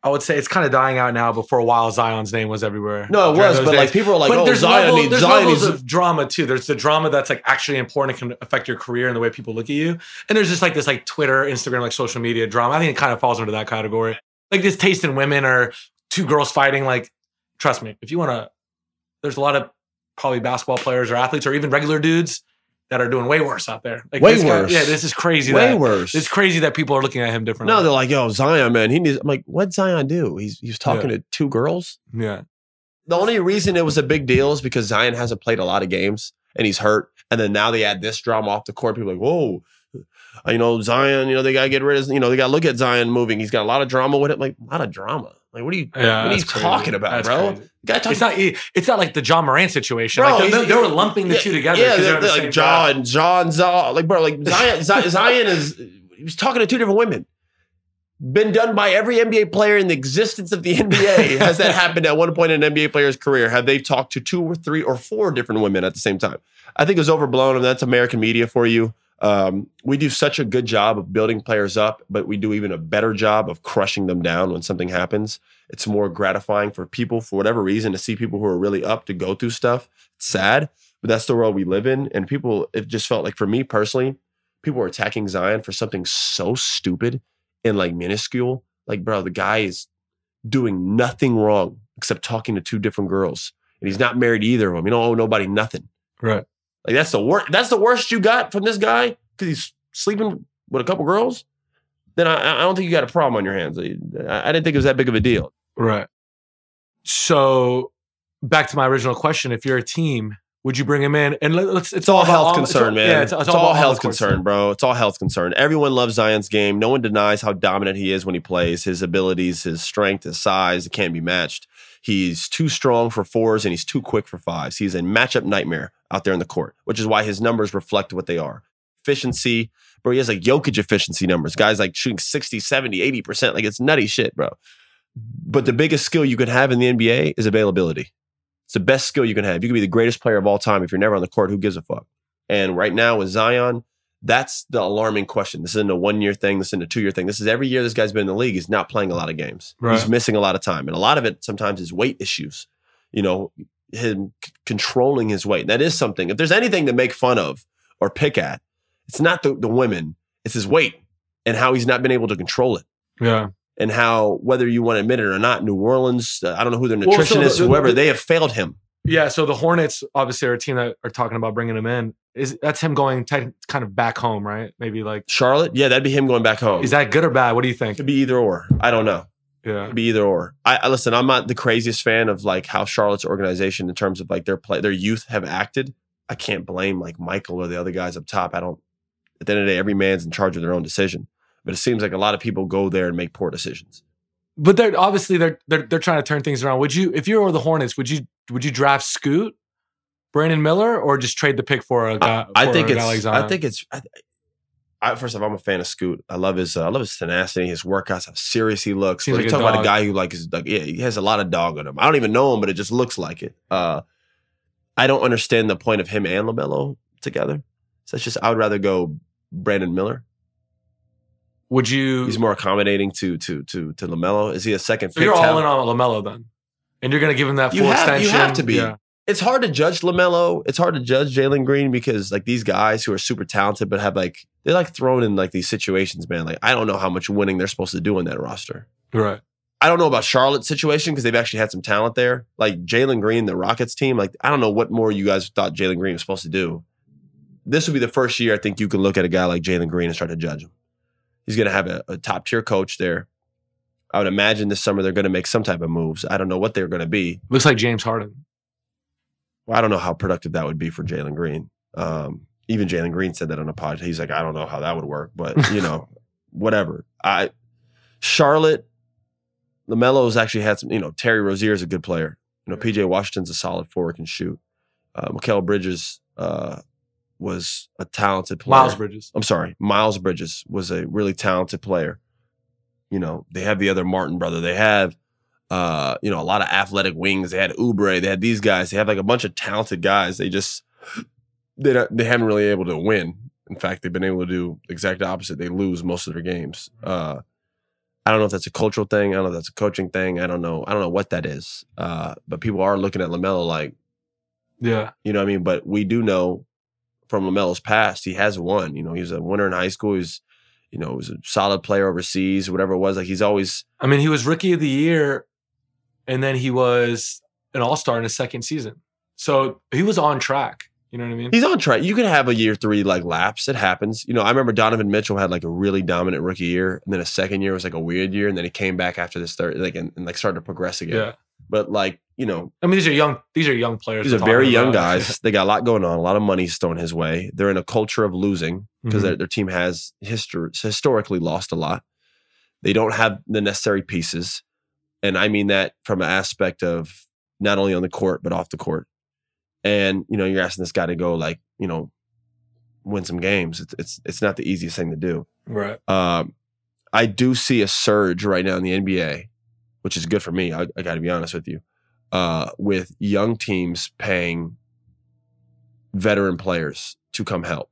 I would say it's kind of dying out now, but for a while, Zion's name was everywhere. No, it was, but days. like people are like, but oh, there's Zion level, needs there's Zion levels needs... of drama too. There's the drama that's like actually important and can affect your career and the way people look at you. And there's just like this like Twitter, Instagram, like social media drama. I think it kind of falls under that category. Like this taste in women or two girls fighting. Like, trust me, if you want to, there's a lot of probably basketball players or athletes or even regular dudes that are doing way worse out there. Like way worse. Guy, yeah, this is crazy. Way that, worse. It's crazy that people are looking at him differently. No, they're like, yo, Zion, man. He needs. I'm like, what'd Zion do? He's he was talking yeah. to two girls? Yeah. The only reason it was a big deal is because Zion hasn't played a lot of games. and he's hurt. And then now they add this drama off the court. People are like, whoa, you know, Zion, you know, they got to get rid of, you know, they got to look at Zion moving. He's got a lot of drama with it. Like, a lot of drama. Like, what are you, yeah, what are you talking about, that's bro? Guy talking it's, not, it's not like the Ja Morant situation. Bro, like, they, they were lumping the yeah, two together. Yeah, they're, they're, they're the like Ja and Ja and Zaw. Like, bro, like Zion, Zion is, he was talking to two different women. Been done by every N B A player in the existence of the N B A. Has that happened at one point in an N B A player's career? Have they talked to two or three or four different women at the same time? I think it was overblown, and that's American media for you. Um, we do such a good job of building players up, but we do even a better job of crushing them down when something happens. It's more gratifying for people, for whatever reason, to see people who are really up to go through stuff. It's sad, but that's the world we live in. And people, it just felt like, for me personally, people were attacking Zion for something so stupid and like minuscule. Like, bro, the guy is doing nothing wrong except talking to two different girls, and he's not married to either of them. You don't owe nobody nothing. Right. Like, that's the worst. That's the worst you got from this guy because he's sleeping with a couple girls. Then I, I don't think you got a problem on your hands. I, I didn't think it was that big of a deal. Right. So back to my original question: if you're a team, would you bring him in? And let's, it's all health all, concern, all, man. Yeah, it's, it's, it's all, all health concern, bro. It's all health concern. Everyone loves Zion's game. No one denies how dominant he is when he plays. His abilities, his strength, his size, it can't be matched. He's too strong for fours and he's too quick for fives. He's a matchup nightmare out there in the court, which is why his numbers reflect what they are. Efficiency, bro. He has like Jokic efficiency numbers. Guys like shooting sixty, seventy, eighty percent. Like, it's nutty shit, bro. But the biggest skill you can have in the N B A is availability. It's the best skill you can have. You can be the greatest player of all time. If you're never on the court, who gives a fuck? And right now with Zion, that's the alarming question. This isn't a one-year thing. This isn't a two-year thing. This is every year this guy's been in the league. He's not playing a lot of games. Right. He's missing a lot of time. And a lot of it sometimes is weight issues. You know, him c- controlling his weight. That is something. If there's anything to make fun of or pick at, it's not the, the women. It's his weight and how he's not been able to control it. Yeah. And how, whether you want to admit it or not, New Orleans, uh, I don't know who their nutritionist, well, so the, whoever, the, they have failed him. Yeah, so the Hornets, obviously, are a team that are talking about bringing him in. Is That's him going t- kind of back home, right? Maybe like... Charlotte? Yeah, that'd be him going back home. Is that good or bad? What do you think? It'd be either or. I don't know. Yeah. It'd be either or. I, I Listen, I'm not the craziest fan of like how Charlotte's organization in terms of like their play, their youth have acted. I can't blame like Michael or the other guys up top. I don't... At the end of the day, every man's in charge of their own decision. But it seems like a lot of people go there and make poor decisions. But they're obviously they're they're they're trying to turn things around. Would you, if you were the Hornets, would you would you draft Scoot, Brandon Miller, or just trade the pick for a guy? I, I, think, a it's, guy like Zion? I think it's I think it's. First off, I'm a fan of Scoot. I love his uh, I love his tenacity, his workouts, how serious he looks. Like, you're talking dog. about a guy who like is like yeah, he has a lot of dog in him. I don't even know him, but it just looks like it. Uh, I don't understand the point of him and LaMelo together. So it's just I would rather go Brandon Miller. Would you? He's more accommodating to to to to LaMelo. Is he a second? So pick you're all talent? In on LaMelo then, and you're going to give him that full you have, extension. You have to be. Yeah. It's hard to judge LaMelo. It's hard to judge Jalen Green because like these guys who are super talented but have like they're like thrown in like these situations, man. Like I don't know how much winning they're supposed to do in that roster. Right. I don't know about Charlotte's situation because they've actually had some talent there. Like Jalen Green, the Rockets team. Like I don't know what more you guys thought Jalen Green was supposed to do. This would be the first year I think you can look at a guy like Jalen Green and start to judge him. He's going to have a, a top-tier coach there. I would imagine this summer they're going to make some type of moves. I don't know what they're going to be. Looks like James Harden. Well, I don't know how productive that would be for Jalen Green. Um, even Jalen Green said that on a pod. He's like, I don't know how that would work, but, you know, whatever. I Charlotte, LaMelo's actually had some, you know, Terry Rozier's a good player. You know, P J Washington's a solid forward, can shoot. Uh, Mikal Bridges... Uh, was a talented player. Miles Bridges. I'm sorry. Miles Bridges was a really talented player. You know, they have the other Martin brother. They have, uh, you know, a lot of athletic wings. They had Oubre. They had these guys. They have like a bunch of talented guys. They just, they don't, they haven't really able to win. In fact, they've been able to do the exact opposite. They lose most of their games. Uh, I don't know if that's a cultural thing. I don't know if that's a coaching thing. I don't know. I don't know what that is. Uh, but people are looking at LaMelo like, yeah, you know what I mean? But we do know from LaMelo's past, he has won. You know, he was a winner in high school. He's, you know, he was a solid player overseas, whatever it was. Like he's always. I mean, he was rookie of the year, and then he was an all-star in his second season. So he was on track. You know what I mean? He's on track. You could have a year three like lapse. It happens. You know, I remember Donovan Mitchell had like a really dominant rookie year, and then a second year was like a weird year, and then he came back after this third, like and, and like started to progress again. Yeah. But like, you know, I mean, these are young. These are young players. These are very young guys. They got a lot going on. A lot of money's thrown his way. They're in a culture of losing because mm-hmm. their, their team has histor- historically lost a lot. They don't have the necessary pieces, and I mean that from an aspect of not only on the court but off the court. And you know, you're asking this guy to go like, you know, win some games. It's it's it's not the easiest thing to do. Right. Um, I do see a surge right now in the N B A, which is good for me. I, I got to be honest with you. Uh, with young teams paying veteran players to come help.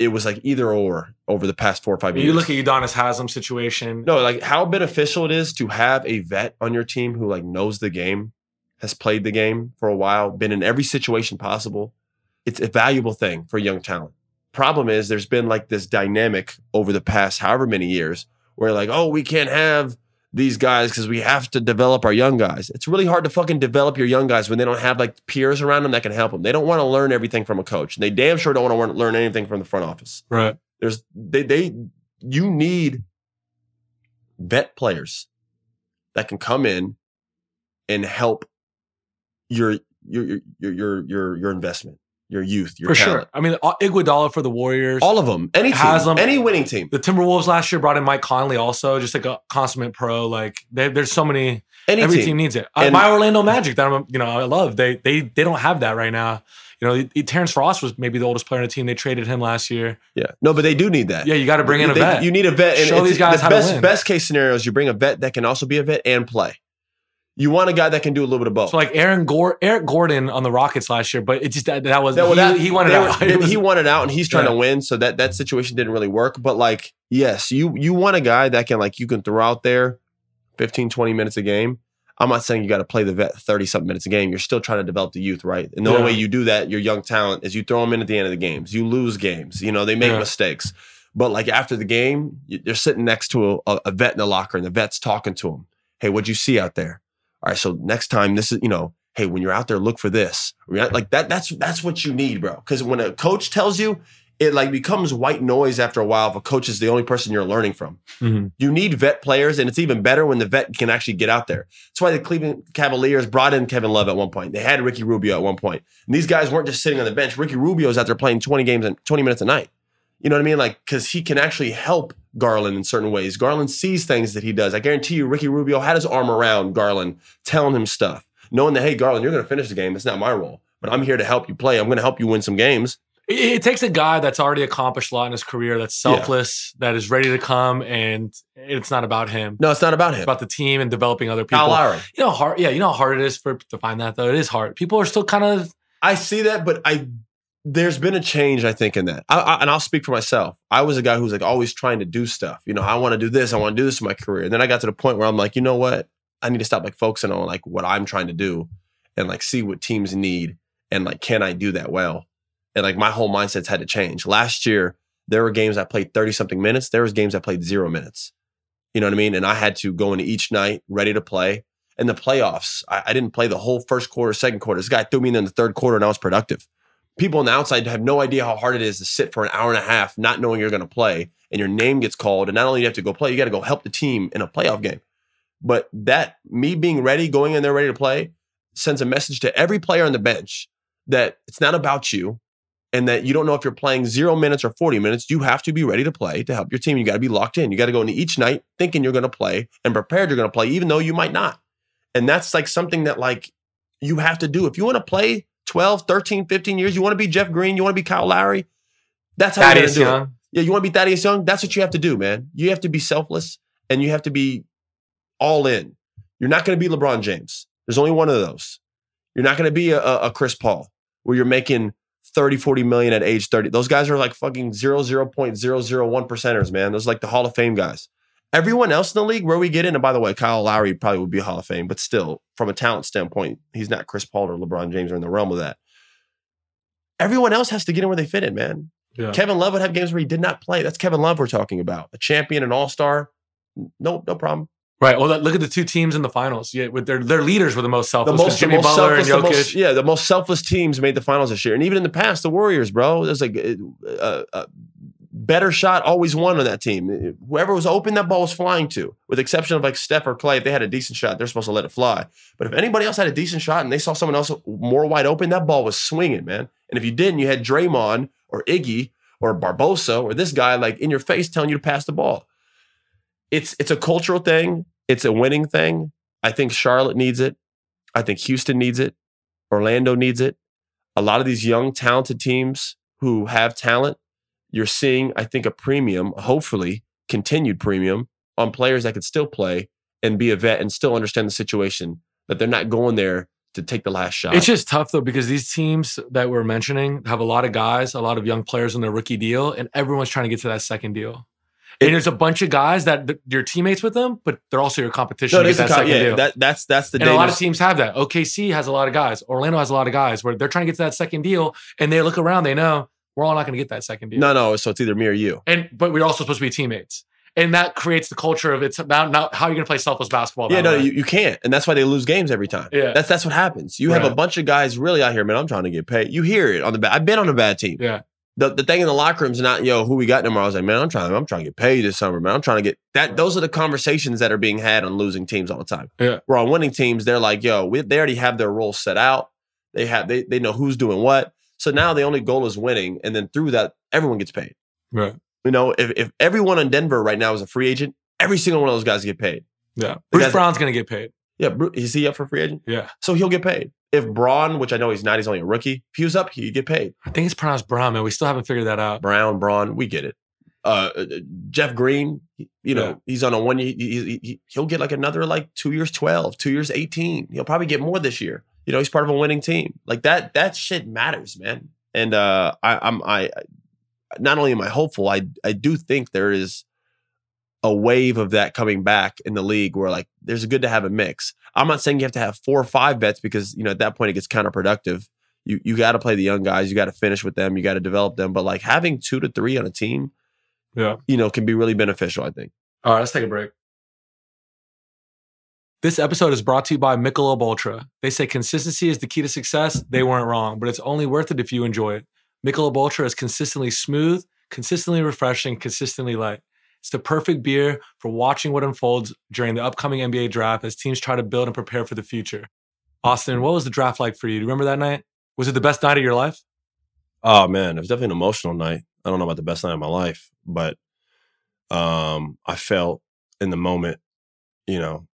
It was like either or over the past four or five you years. You look at Udonis Haslam situation. No, like how beneficial it is to have a vet on your team who like knows the game, has played the game for a while, been in every situation possible. It's a valuable thing for young talent. Problem is there's been like this dynamic over the past however many years where like, oh, we can't have these guys because we have to develop our young guys. It's really hard to fucking develop your young guys when they don't have like peers around them that can help them. They don't want to learn everything from a coach. They damn sure don't want to learn anything from the front office. Right. There's they they you need vet players that can come in and help your your your your your, your investment, your youth, your for talent. Sure. I mean, Iguodala for the Warriors. All of them. Any team. Haslam, any winning team. The Timberwolves last year brought in Mike Conley also, just like a consummate pro. Like, they, there's so many. Any every team. team needs it. And, uh, my Orlando Magic that I'm, you know, I love, they they they don't have that right now. You know, he, Terrence Ross was maybe the oldest player on the team. They traded him last year. Yeah. No, but they do need that. Yeah, you got to bring they, in a they, vet. You need a vet. And show these guys the how best, to win. Best case scenario is you bring a vet that can also be a vet and play. You want a guy that can do a little bit of both. So like Aaron Gor- Eric Gordon on the Rockets last year, but it just that, that was that, he, that, he wanted they, out. They, was, he wanted out, and he's trying yeah. to win. So that that situation didn't really work. But like, yes, you you want a guy that can like you can throw out there, fifteen, twenty minutes a game. I'm not saying you got to play the vet thirty something minutes a game. You're still trying to develop the youth, right? And the yeah. only way you do that, your young talent, is you throw them in at the end of the games. You lose games. You know they make yeah. mistakes, but like after the game, you're sitting next to a, a vet in the locker, and the vet's talking to him. Hey, what'd you see out there? All right, so next time, this is, you know, hey, when you're out there, look for this. Like that, that's that's what you need, bro. Because when a coach tells you, it like becomes white noise after a while if a coach is the only person you're learning from. Mm-hmm. You need vet players, and it's even better when the vet can actually get out there. That's why the Cleveland Cavaliers brought in Kevin Love at one point. They had Ricky Rubio at one point. And these guys weren't just sitting on the bench. Ricky Rubio's out there playing twenty games and twenty minutes a night. You know what I mean? Like, because he can actually help Garland in certain ways. Garland sees things that he does. I guarantee you, Ricky Rubio had his arm around Garland, telling him stuff, knowing that, hey, Garland, you're going to finish the game. It's not my role, but I'm here to help you play. I'm going to help you win some games. It, it takes a guy that's already accomplished a lot in his career, that's selfless, yeah. that is ready to come, and it's not about him. No, it's not about him. It's about the team and developing other people. Kyle Lowry. You know how hard, yeah, you know how hard it is for to find that, though. It is hard. People are still kind of... I see that, but I... There's been a change, I think, in that. I, I, and I'll speak for myself. I was a guy who was like always trying to do stuff. You know, I want to do this. I want to do this in my career. And then I got to the point where I'm like, you know what? I need to stop like focusing on like what I'm trying to do and like see what teams need and like, can I do that well? And like my whole mindset's had to change. Last year, there were games I played thirty-something minutes. There was games I played zero minutes. You know what I mean? And I had to go into each night ready to play. And the playoffs, I, I didn't play the whole first quarter, second quarter. This guy threw me in the third quarter and I was productive. People on the outside have no idea how hard it is to sit for an hour and a half not knowing you're going to play, and your name gets called, and not only do you have to go play, you got to go help the team in a playoff game. But that, me being ready, going in there ready to play, sends a message to every player on the bench that it's not about you and that you don't know if you're playing zero minutes or forty minutes. You have to be ready to play to help your team. You got to be locked in. You got to go into each night thinking you're going to play and prepared you're going to play, even though you might not. And that's like something that like you have to do. If you want to play twelve, thirteen, fifteen years. You want to be Jeff Green. You want to be Kyle Lowry. That's how Thaddeus you're going to do it. Yeah, you want to be Thaddeus Young. That's what you have to do, man. You have to be selfless and you have to be all in. You're not going to be LeBron James. There's only one of those. You're not going to be a, a Chris Paul where you're making thirty, forty million at age thirty. Those guys are like fucking zero point zero zero one percenters, man. Those are like the Hall of Fame guys. Everyone else in the league where we get in, and by the way, Kyle Lowry probably would be Hall of Fame, but still, from a talent standpoint, he's not Chris Paul or LeBron James or in the realm of that. Everyone else has to get in where they fit in, man. Yeah. Kevin Love would have games where he did not play. That's Kevin Love we're talking about. A champion, an all-star. No, no problem. Right. Well, look at the two teams in the finals. Yeah, with their their leaders were the most selfless. The most, Jimmy the most Butler selfless, and Jokic. The most, yeah, the most selfless teams made the finals this year. And even in the past, the Warriors, bro. There's like... Uh, uh, better shot always won on that team. Whoever was open, that ball was flying to, with the exception of like Steph or Clay. If they had a decent shot, they're supposed to let it fly. But if anybody else had a decent shot and they saw someone else more wide open, that ball was swinging, man. And if you didn't, you had Draymond or Iggy or Barbosa or this guy like in your face telling you to pass the ball. It's, it's a cultural thing. It's a winning thing. I think Charlotte needs it. I think Houston needs it. Orlando needs it. A lot of these young, talented teams who have talent, you're seeing, I think, a premium, hopefully continued premium, on players that could still play and be a vet and still understand the situation, that they're not going there to take the last shot. It's just tough, though, because these teams that we're mentioning have a lot of guys, a lot of young players on their rookie deal, and everyone's trying to get to that second deal. And there's a bunch of guys that th- your teammates with them, but they're also your competition. No, to get that second yeah, deal. That, that's, that's the and dangerous. A lot of teams have that. O K C has a lot of guys. Orlando has a lot of guys where they're trying to get to that second deal, and they look around, they know we're all not going to get that second deal. No, no. So it's either me or you. And but we're also supposed to be teammates, and that creates the culture of it's now not how you're going to play selfless basketball. Yeah, no, you, you can't, and that's why they lose games every time. Yeah, that's that's what happens. You right. have a bunch of guys really out here, man. I'm trying to get paid. You hear it on the bad. I've been on a bad team. Yeah. The, the thing in the locker room is not, yo, who we got tomorrow. I was like, man, I'm trying, I'm trying to get paid this summer, man. I'm trying to get that. Those are the conversations that are being had on losing teams all the time. Yeah. Where on winning teams, they're like, yo, we, they already have their roles set out. They have, they they know who's doing what. So now the only goal is winning, and then through that, everyone gets paid. Right. You know, if if everyone in Denver right now is a free agent, every single one of those guys get paid. Yeah. Bruce Brown's going to get paid. Yeah. Is he up for free agent? Yeah. So he'll get paid. If Braun, which I know he's not, he's only a rookie. If he was up, he'd get paid. I think it's pronounced Braun, man. We still haven't figured that out. Brown, Braun, we get it. Uh, Jeff Green, you know, yeah. he's on a one year, he, he, he'll get like another like two years twelve, two years eighteen. He'll probably get more this year. You know, he's part of a winning team. Like that, that shit matters, man. And uh, I, I'm, I, not only am I hopeful, I, I do think there is a wave of that coming back in the league where like there's a good to have a mix. I'm not saying you have to have four or five vets because, you know, at that point it gets counterproductive. You, you got to play the young guys. You got to finish with them. You got to develop them. But like having two to three on a team, yeah, you know, can be really beneficial, I think. All right, let's take a break. This episode is brought to you by Michelob Ultra. They say consistency is the key to success. They weren't wrong, but it's only worth it if you enjoy it. Michelob Ultra is consistently smooth, consistently refreshing, consistently light. It's the perfect beer for watching what unfolds during the upcoming N B A draft as teams try to build and prepare for the future. Austin, what was the draft like for you? Do you remember that night? Was it the best night of your life? Oh, man, it was definitely an emotional night. I don't know about the best night of my life, but um, I felt in the moment, you know,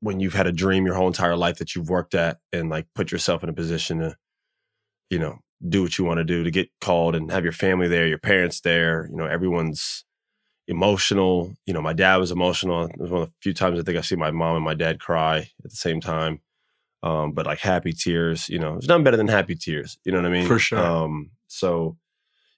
when you've had a dream your whole entire life that you've worked at and like put yourself in a position to, you know, do what you want to do, to get called and have your family there, your parents there, you know, everyone's emotional. You know, my dad was emotional. It was one of the few times I think I see my mom and my dad cry at the same time. Um, but like happy tears, you know, it's nothing better than happy tears. You know what I mean? For sure. Um, so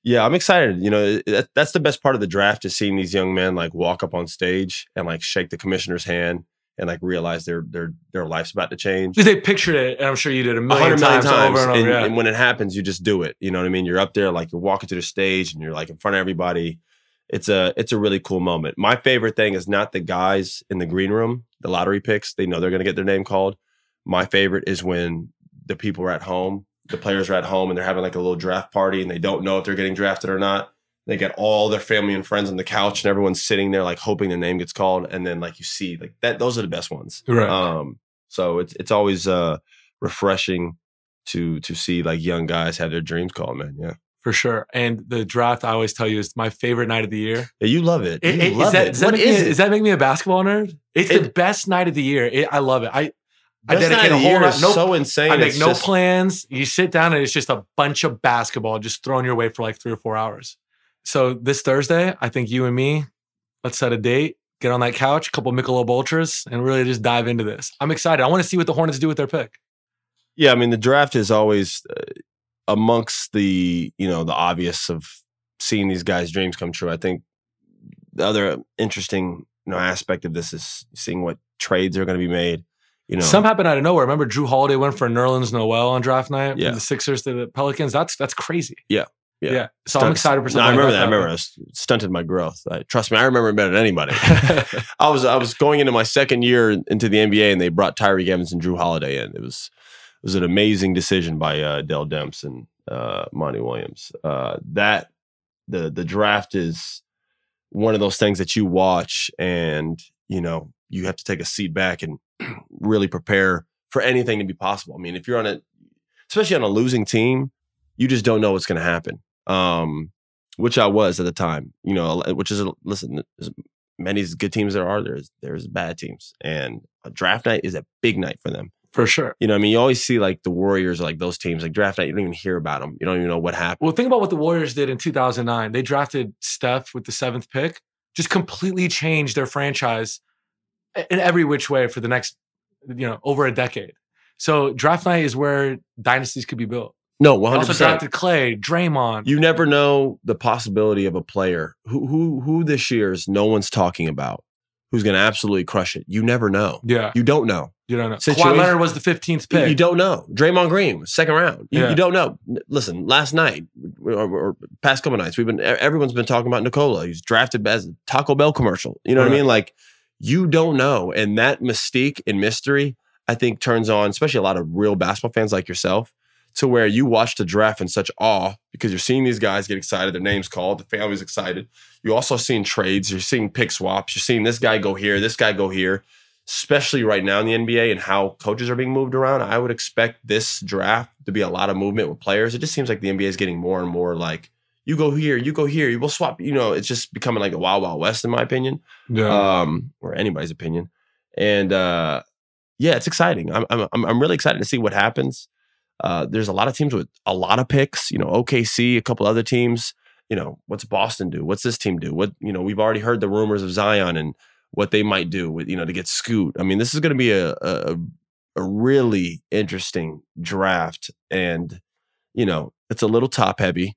yeah, I'm excited. You know, that, that's the best part of the draft, is seeing these young men like walk up on stage and like shake the commissioner's hand and like realize their their their life's about to change. Because they pictured it, and I'm sure you did a million, times, million times over and over. And, yeah. and when it happens, you just do it. You know what I mean? You're up there, like you're walking to the stage, and you're like in front of everybody. It's a it's a really cool moment. My favorite thing is not the guys in the green room, the lottery picks. They know they're going to get their name called. My favorite is when the people are at home, the players are at home, and they're having like a little draft party, and they don't know if they're getting drafted or not. They get all their family and friends on the couch, and everyone's sitting there like hoping their name gets called. And then like you see like that, those are the best ones. Right. Um, so it's it's always uh, refreshing to to see like young guys have their dreams called, man. Yeah, for sure. And the draft, I always tell you, is my favorite night of the year. Yeah, you love it. it, you it love is that, it. Does, that make, is, does that make me a basketball nerd? It's it, the best night of the year. It, I love it. I. I dedicate a whole lot. No, so insane. I make no just, plans. You sit down and it's just a bunch of basketball just thrown your way for like three or four hours. So this Thursday, I think you and me, let's set a date, get on that couch, a couple Michelob Ultras, and really just dive into this. I'm excited. I want to see what the Hornets do with their pick. Yeah, I mean, the draft is always uh, amongst the, you know, the obvious of seeing these guys' dreams come true. I think the other interesting, you know, aspect of this is seeing what trades are going to be made. You know, some happen out of nowhere. Remember, Drew Holiday went for Nerlens Noel on draft night yeah. from the Sixers to the Pelicans. That's that's crazy. Yeah. Yeah. yeah. So Stunts. I'm excited for something. No, I remember like that. that. I remember it stunted my growth. I, trust me, I remember it better than anybody. I was I was going into my second year into the N B A, and they brought Tyreke Evans and Drew Holiday in. It was it was an amazing decision by uh, Dell Demps and uh, Monty Williams. Uh, that the the draft is one of those things that you watch and, you know, you have to take a seat back and really prepare for anything to be possible. I mean, if you're on a, especially on a losing team, you just don't know what's going to happen, um, which I was at the time, you know, which is, listen, as many good teams there are, there's, there's bad teams. And a draft night is a big night for them. For sure. You know, I mean, you always see like the Warriors, or like those teams, like draft night, you don't even hear about them. You don't even know what happened. Well, think about what the Warriors did in two thousand nine. They drafted Steph with the seventh pick, just completely changed their franchise in every which way for the next, you know, over a decade. So draft night is where dynasties could be built. No, one hundred percent. Also drafted Clay, Draymond. You never know the possibility of a player who who who this year's no one's talking about, who's going to absolutely crush it. You never know. Yeah. You don't know. You don't know. Situation. Kawhi Leonard was the fifteenth pick. You don't know. Draymond Green, second round. You, yeah. you don't know. Listen, last night or, or past couple nights, we've been everyone's been talking about Nikola. He's drafted as a Taco Bell commercial. You know right. what I mean? Like, you don't know. And that mystique and mystery, I think, turns on, especially a lot of real basketball fans like yourself, to where you watch the draft in such awe because you're seeing these guys get excited, their names called, the family's excited. You're also seeing trades, you're seeing pick swaps, you're seeing this guy go here, this guy go here, especially right now in the N B A and how coaches are being moved around. I would expect this draft to be a lot of movement with players. It just seems like the N B A is getting more and more like, you go here, you go here, you will swap. You know, it's just becoming like a wild, wild west, in my opinion, yeah. um, or anybody's opinion. And uh, yeah, it's exciting. I'm, I'm, I'm really excited to see what happens. Uh, there's a lot of teams with a lot of picks, you know, O K C, a couple other teams, you know, what's Boston do? What's this team do? What, you know, we've already heard the rumors of Zion and what they might do with, you know, to get Scoot. I mean, this is going to be a, a, a really interesting draft and, you know, it's a little top heavy.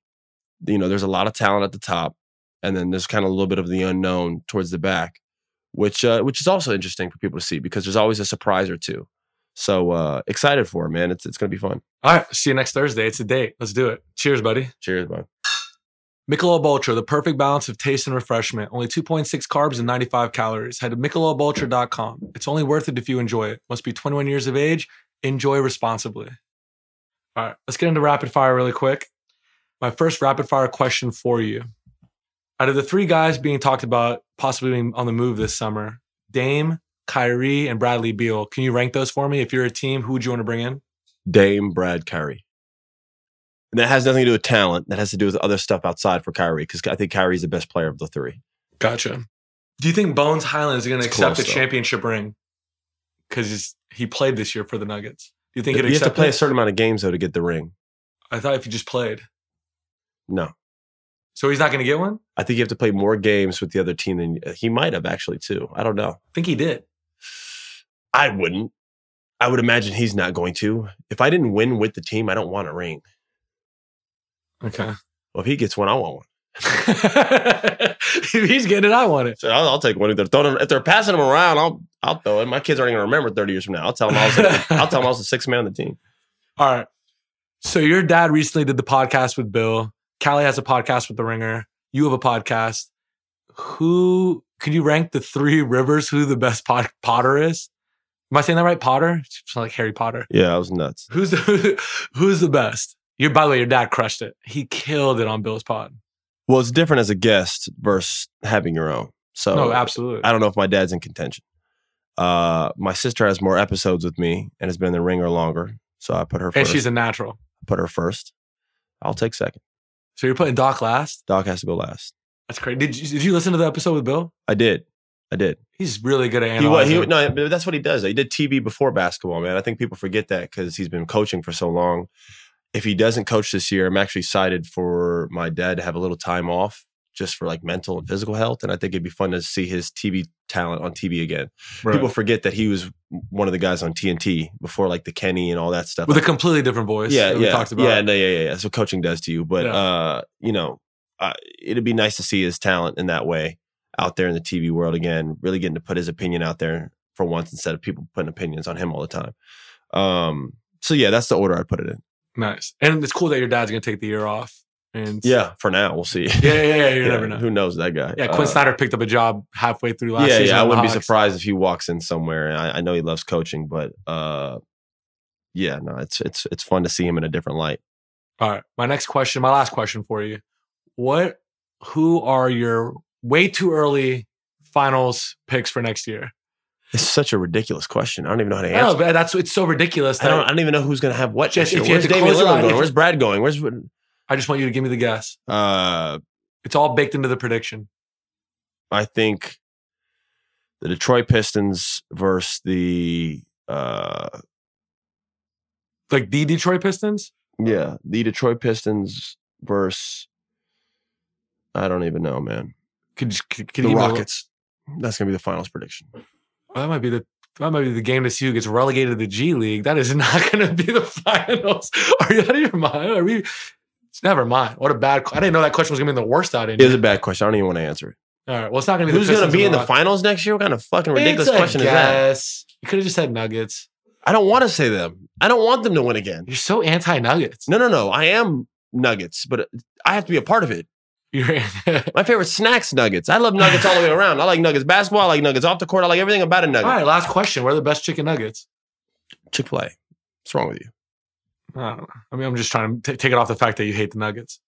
You know, there's a lot of talent at the top and then there's kind of a little bit of the unknown towards the back, which, uh, which is also interesting for people to see because there's always a surprise or two. So uh, excited for it, man. It's it's going to be fun. All right. See you next Thursday. It's a date. Let's do it. Cheers, buddy. Cheers, bud. Michelob Ultra, the perfect balance of taste and refreshment. Only two point six carbs and ninety-five calories. Head to Michelob Ultra dot com. It's only worth it if you enjoy it. Must be twenty-one years of age. Enjoy responsibly. All right. Let's get into rapid fire really quick. My first rapid fire question for you. Out of the three guys being talked about possibly being on the move this summer, Dame, Kyrie, and Bradley Beal. Can you rank those for me? If you're a team, who would you want to bring in? Dame, Brad, Kyrie. And that has nothing to do with talent. That has to do with other stuff outside for Kyrie, because I think Kyrie's the best player of the three. Gotcha. Do you think Bones Highland is going to accept a championship ring? Because he played this year for the Nuggets. Do you think he'd accept it? You have to play a certain amount of games, though, to get the ring. I thought if you just played. No. So he's not going to get one? I think you have to play more games with the other team than he might have, actually, too. I don't know. I think he did. I wouldn't. I would imagine he's not going to. If I didn't win with the team, I don't want a ring. Okay. Well, if he gets one, I want one. If he's getting it, I want it. So I'll, I'll take one. If they're, throwing, if they're passing him around, I'll I'll throw it. My kids aren't going to remember thirty years from now. I'll tell them I was the, I'll tell them I was the sixth man on the team. All right. So your dad recently did the podcast with Bill. Callie has a podcast with The Ringer. You have a podcast. Who... Could you rank the three Rivers, who the best pot- Potter is? Am I saying that right? Potter? It's like Harry Potter. Yeah, I was nuts. Who's the, who's the best? You're, by the way, your dad crushed it. He killed it on Bill's pod. Well, it's different as a guest versus having your own. So no, absolutely. I don't know if my dad's in contention. Uh, my sister has more episodes with me and has been in The Ringer longer. So I put her first. And she's a natural. Put her first. I'll take second. So you're putting Doc last? Doc has to go last. That's crazy. Did you, did you listen to the episode with Bill? I did. I did. He's really good at analyzing. He, he, no, that's what he does. He did T V before basketball, man. I think people forget that because he's been coaching for so long. If he doesn't coach this year, I'm actually excited for my dad to have a little time off just for like mental and physical health. And I think it'd be fun to see his T V talent on T V again. Right. People forget that he was one of the guys on T N T before like the Kenny and all that stuff. With like, a completely different voice. Yeah, yeah. We talked about yeah, no, yeah, yeah, yeah. That's what coaching does to you. But, yeah. uh, you know, Uh, it'd be nice to see his talent in that way out there in the T V world again, really getting to put his opinion out there for once instead of people putting opinions on him all the time. Um, so, yeah, that's the order I'd put it in. Nice. And it's cool that your dad's going to take the year off. And yeah, for now, we'll see. Yeah, yeah, yeah. You yeah, never know. Who knows that guy? Yeah, Quinn uh, Snyder picked up a job halfway through last yeah, season. Yeah, yeah. I wouldn't be surprised if he walks in somewhere. And I, I know he loves coaching, but uh, yeah, no, it's it's it's fun to see him in a different light. All right. My next question, my last question for you. What who are your way too early finals picks for next year? It's such a ridiculous question. I don't even know how to answer. No, but that's it's so ridiculous. That I, don't, I don't even know who's going to have what. Just, if you Where's Damian Lillard going? Where's Brad going? Where's? I just want you to give me the guess. Uh, it's all baked into the prediction. I think the Detroit Pistons versus the uh, like the Detroit Pistons. Yeah, the Detroit Pistons versus I don't even know, man. Could could, could the you Rockets? Know? That's going to be the finals prediction. That might be the that might be the game to see who gets relegated to the G League. That is not going to be the finals. Are you out of your mind? Are we? It's never mind. What a bad. I didn't know that question was going to be the worst out in. It is a bad question. I don't even want to answer it. All right. Well, it's not going to be. Who's going to be in the finals next year? What kind of fucking ridiculous question is that? Yes. You could have just said Nuggets. I don't want to say them. I don't want them to win again. You're so anti-Nuggets. No, no, no. I am Nuggets, but I have to be a part of it. My favorite snack's nuggets. I love nuggets all the way around. I like nuggets basketball. I like nuggets off the court. I like everything about a nugget. All right, last question. What are the best chicken nuggets? Chick-fil-A. What's wrong with you? I don't know. I mean, I'm just trying to t- take it off the fact that you hate the nuggets.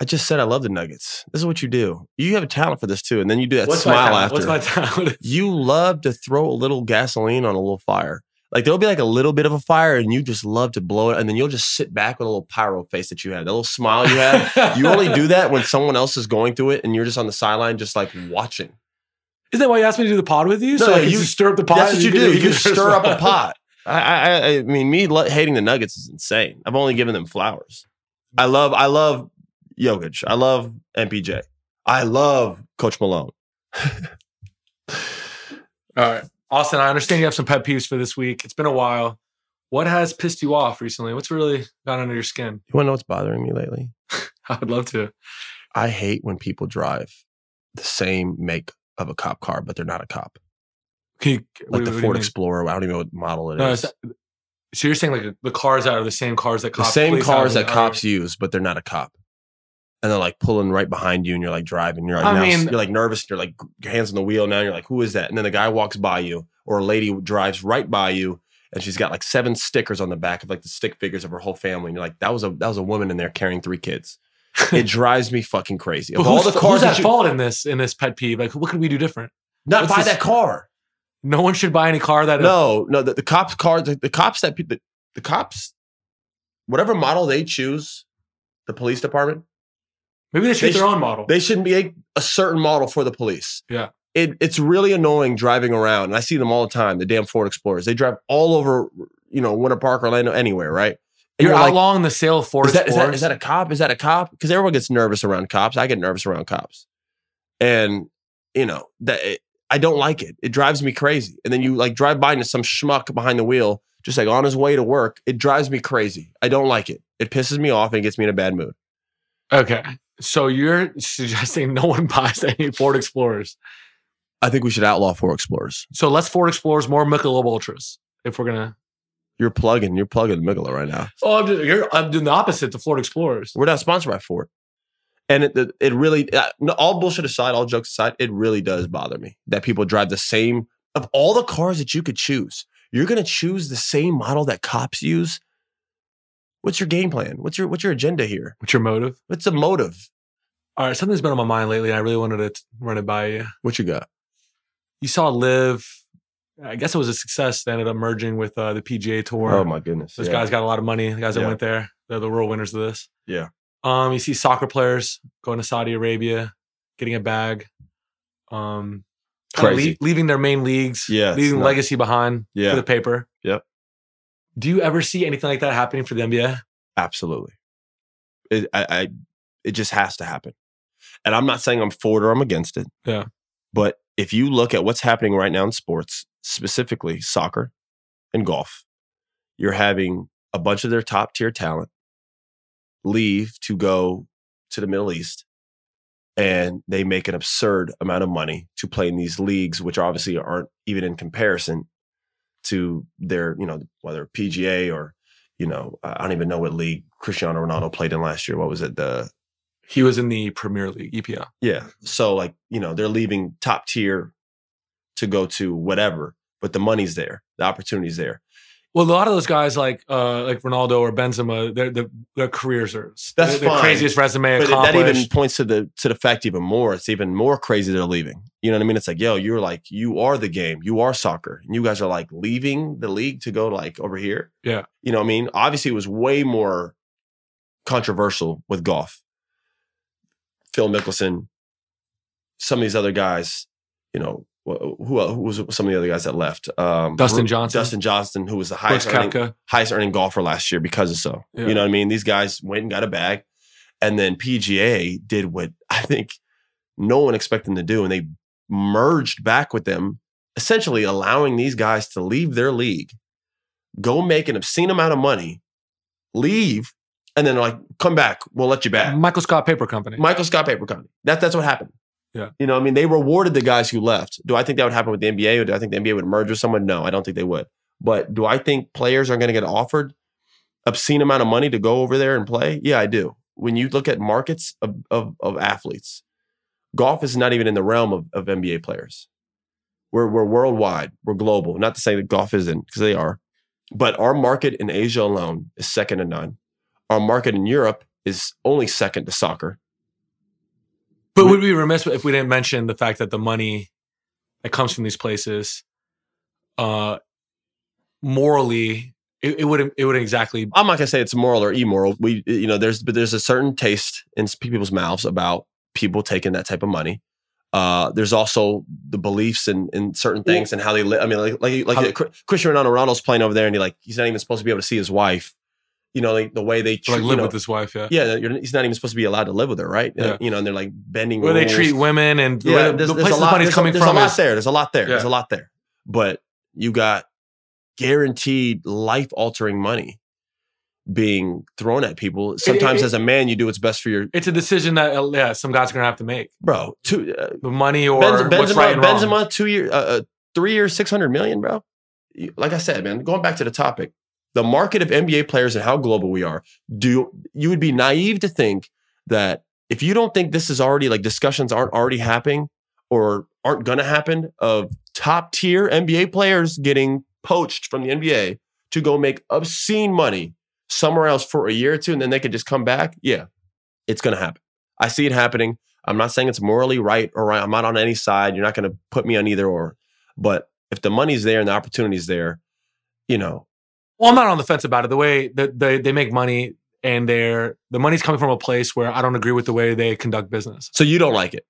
I just said I love the nuggets. This is what you do. You have a talent for this too, and then you do that What's smile after. What's my talent? You love to throw a little gasoline on a little fire. Like there'll be like a little bit of a fire and you just love to blow it. And then you'll just sit back with a little pyro face that you have, that little smile you have. You only do that when someone else is going through it and you're just on the sideline, just like watching. Is that why you asked me to do the pod with you? No, so like you stir up the pot. That's what you, you do. do. You, you stir up a pot. I, I, I mean, me hating the nuggets is insane. I've only given them flowers. I love, I love Jokic. I love M P J. I love Coach Malone. All right. Austin, I understand you have some pet peeves for this week. It's been a while. What has pissed you off recently? What's really gone under your skin? You want to know what's bothering me lately? I would love to. I hate when people drive the same make of a cop car, but they're not a cop. You, like what, the what Ford Explorer. I don't even know what model it no, is. Not, so you're saying like the cars that are the same cars that cops use? The same cars that cops use, but they're not a cop. And they're like pulling right behind you and you're like driving. You're like, I now, mean, you're like nervous. You're like your hands on the wheel. Now you're like, who is that? And then the guy walks by you or a lady drives right by you. And she's got like seven stickers on the back of like the stick figures of her whole family. And you're like, that was a that was a woman in there carrying three kids. It drives me fucking crazy. Of all the cars who's at fault in this in this pet peeve? Like, what could we do different? Not buy that car. No one should buy any car that. No, no. The, the cops car, the, the cops that the, the cops, whatever model they choose, the police department. Maybe they should get their own model. They shouldn't be a, a certain model for the police. Yeah. It, it's really annoying driving around. And I see them all the time, the damn Ford Explorers. They drive all over, you know, Winter Park, Orlando, anywhere, right? And you're, you're outlawing like, the sale of Ford Explorers. Is that, is, that, is that a cop? Is that a cop? Because everyone gets nervous around cops. I get nervous around cops. And, you know, that it, I don't like it. It drives me crazy. And then you like drive by into some schmuck behind the wheel, just like on his way to work. It drives me crazy. I don't like it. It pisses me off and gets me in a bad mood. Okay. So you're suggesting no one buys any Ford Explorers? I think we should outlaw Ford Explorers. So less Ford Explorers, more Michelob Ultras. If we're gonna, you're plugging, you're plugging Michelob right now. Oh, I'm, just, you're, I'm doing the opposite to Ford Explorers. We're not sponsored by Ford, and it it really all bullshit aside, all jokes aside, it really does bother me that people drive the same of all the cars that you could choose. You're gonna choose the same model that cops use. What's your game plan? What's your what's your agenda here? What's your motive? What's the motive? All right, something's been on my mind lately, and I really wanted to t- run it by you. What you got? You saw Liv. I guess it was a success. They ended up merging with uh, the P G A Tour. Oh my goodness! Those yeah. guys got a lot of money. The guys that yeah. went there, they're the real winners of this. Yeah. Um, you see soccer players going to Saudi Arabia, getting a bag, um, Crazy. Le- leaving their main leagues, yeah, leaving legacy behind yeah. for the paper. Yep. Do you ever see anything like that happening for the N B A? Absolutely. It, I, I, it just has to happen. And I'm not saying I'm for it or I'm against it. Yeah. But if you look at what's happening right now in sports, specifically soccer and golf, you're having a bunch of their top tier talent leave to go to the Middle East. And they make an absurd amount of money to play in these leagues, which obviously aren't even in comparison to their, you know, whether P G A or, you know, I don't even know what league Cristiano Ronaldo played in last year. What was it? The He was in the Premier League, E P L. Yeah. So, like, you know, they're leaving top tier to go to whatever, but the money's there. The opportunity's there. Well, a lot of those guys like uh, like Ronaldo or Benzema, their their, their careers are that's the craziest resume but accomplished. That even points to the to the fact even more. It's even more crazy they're leaving. You know what I mean? It's like, yo, you're like you are the game, you are soccer, and you guys are like leaving the league to go like over here. Yeah, you know what I mean? Obviously, it was way more controversial with golf. Phil Mickelson, some of these other guys, you know. Who, who was some of the other guys that left? Um, Dustin Johnson. Dustin Johnson, who was the highest earning, highest earning golfer last year because of so. Yeah. You know what I mean? These guys went and got a bag. And then P G A did what I think no one expected them to do. And they merged back with them, essentially allowing these guys to leave their league, go make an obscene amount of money, leave, and then like, come back. We'll let you back. Michael Scott Paper Company. Michael Scott Paper Company. That, that's what happened. Yeah. You know, I mean, they rewarded the guys who left. Do I think that would happen with the N B A? Or do I think the N B A would merge with someone? No, I don't think they would. But do I think players are going to get offered obscene amount of money to go over there and play? Yeah, I do. When you look at markets of of, of athletes, golf is not even in the realm of, of N B A players. We're we're worldwide. We're global. Not to say that golf isn't, because they are. But our market in Asia alone is second to none. Our market in Europe is only second to soccer. But we'd be remiss if we didn't mention the fact that the money that comes from these places, uh, morally, it, it wouldn't. It wouldn't exactly. I'm not gonna say it's moral or immoral. We, you know, there's but there's a certain taste in people's mouths about people taking that type of money. Uh, there's also the beliefs in, in certain things and how they live. I mean, like like like how, Cristiano Ronaldo's playing over there, and he like he's not even supposed to be able to see his wife. You know, like the way they treat, like live you know, with his wife, yeah, yeah. You're, he's not even supposed to be allowed to live with her, right? Yeah. You know, and they're like bending. Where rules. They treat women and yeah, where there's, the there's places lot, money's coming there's from. There's a lot there. There's a lot there. Yeah. There's a lot there. But you got guaranteed life-altering money being thrown at people. Sometimes, it, it, as a man, you do what's best for your. It's a decision that uh, yeah, some guys are gonna have to make, bro. Two, uh, the money or Benz, Benzema, what's right and wrong. Benzema, two year, uh, three years, six hundred million, bro. Like I said, man. Going back to the topic. The market of N B A players and how global we are, do you would be naive to think that if you don't think this is already like discussions aren't already happening or aren't going to happen of top tier N B A players getting poached from the N B A to go make obscene money somewhere else for a year or two and then they could just come back. Yeah, it's going to happen. I see it happening. I'm not saying it's morally right or right. I'm not on any side. You're not going to put me on either or. But if the money's there and the opportunity's there, you know, well, I'm not on the fence about it. The way that they, they make money and they're the money's coming from a place where I don't agree with the way they conduct business. So you don't like it.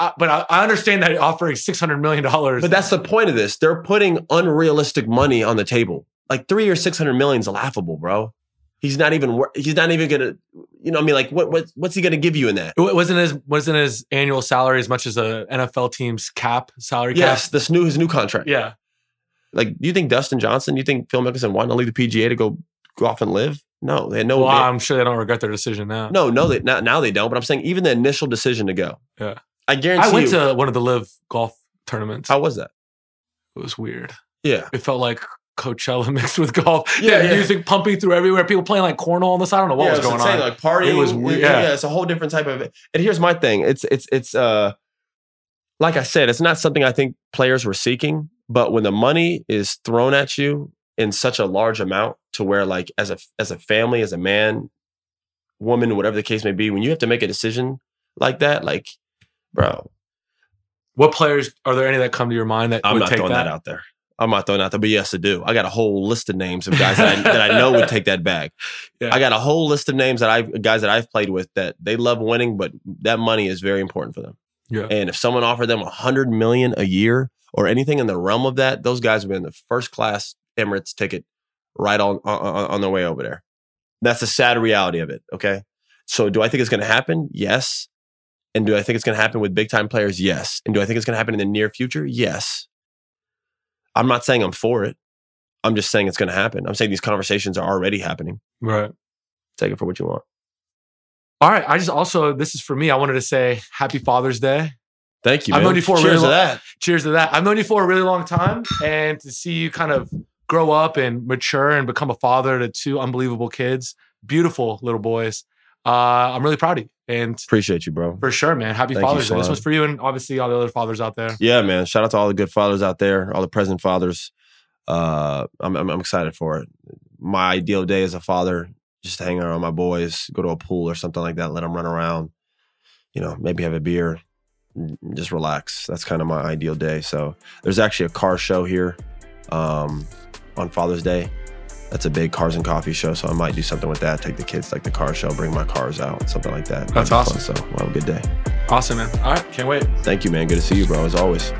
I, but I, I understand that offering six hundred million dollars. But that's the point of this. They're putting unrealistic money on the table. Like three or six hundred million is laughable, bro. He's not even, he's not even going to, you know what I mean? Like what, what what's he going to give you in that? It wasn't his, wasn't his annual salary as much as a N F L team's cap salary? Yes, cap? This new, his new contract. Yeah. Like, do you think Dustin Johnson, do you think Phil Mickelson wanted to leave the P G A to go golf and live? No, they had no. Well, they, I'm sure they don't regret their decision now. No, no, they, not, now they don't. But I'm saying even the initial decision to go. Yeah, I guarantee. I went you, to one of the live golf tournaments. How was that? It was weird. Yeah, it felt like Coachella mixed with golf. Yeah, yeah. Music pumping through everywhere. People playing like cornhole on the side. I don't know what yeah, was, was going insane, on. Like partying. It was weird. Yeah. yeah, it's a whole different type of. And here's my thing. It's it's it's uh, like I said, it's not something I think players were seeking. But when the money is thrown at you in such a large amount to where like as a as a family, as a man, woman, whatever the case may be, when you have to make a decision like that, like, bro. What players, are there any that come to your mind that I'm would not take throwing that? that out there? I'm not throwing out there, but yes, I do. I got a whole list of names of guys that, I, that I know would take that bag. Yeah. I got a whole list of names that I've guys that I've played with that they love winning, but that money is very important for them. Yeah. And if someone offered them one hundred million dollars a year, or anything in the realm of that, those guys would be in the first class Emirates ticket right on, on on their way over there. That's the sad reality of it, okay? So do I think it's going to happen? Yes. And do I think it's going to happen with big-time players? Yes. And do I think it's going to happen in the near future? Yes. I'm not saying I'm for it. I'm just saying it's going to happen. I'm saying these conversations are already happening. Right. Take it for what you want. All right. I just also, this is for me, I wanted to say happy Father's Day. Thank you, man. I've known you for a really long, that. Cheers to that. I've known you for a really long time, and to see you kind of grow up and mature and become a father to two unbelievable kids, beautiful little boys. Uh, I'm really proud of you. And appreciate you, bro. For sure, man. Happy Thank Father's Day. So this one's for you and obviously all the other fathers out there. Yeah, man. Shout out to all the good fathers out there, all the present fathers. uh, I'm, I'm I'm excited for it. My ideal day as a father, just hang around my boys, go to a pool or something like that, let them run around, you know, maybe have a beer, just relax. That's kind of my ideal day. So there's actually a car show here um, on Father's Day. That's a big cars and coffee show, so I might do something with that. Take the kids, like the car show, bring my cars out, something like that. That's awesome. Fun, so we'll have a good day. Awesome, man. All right, can't wait. Thank you, man. Good to see you, bro, as always.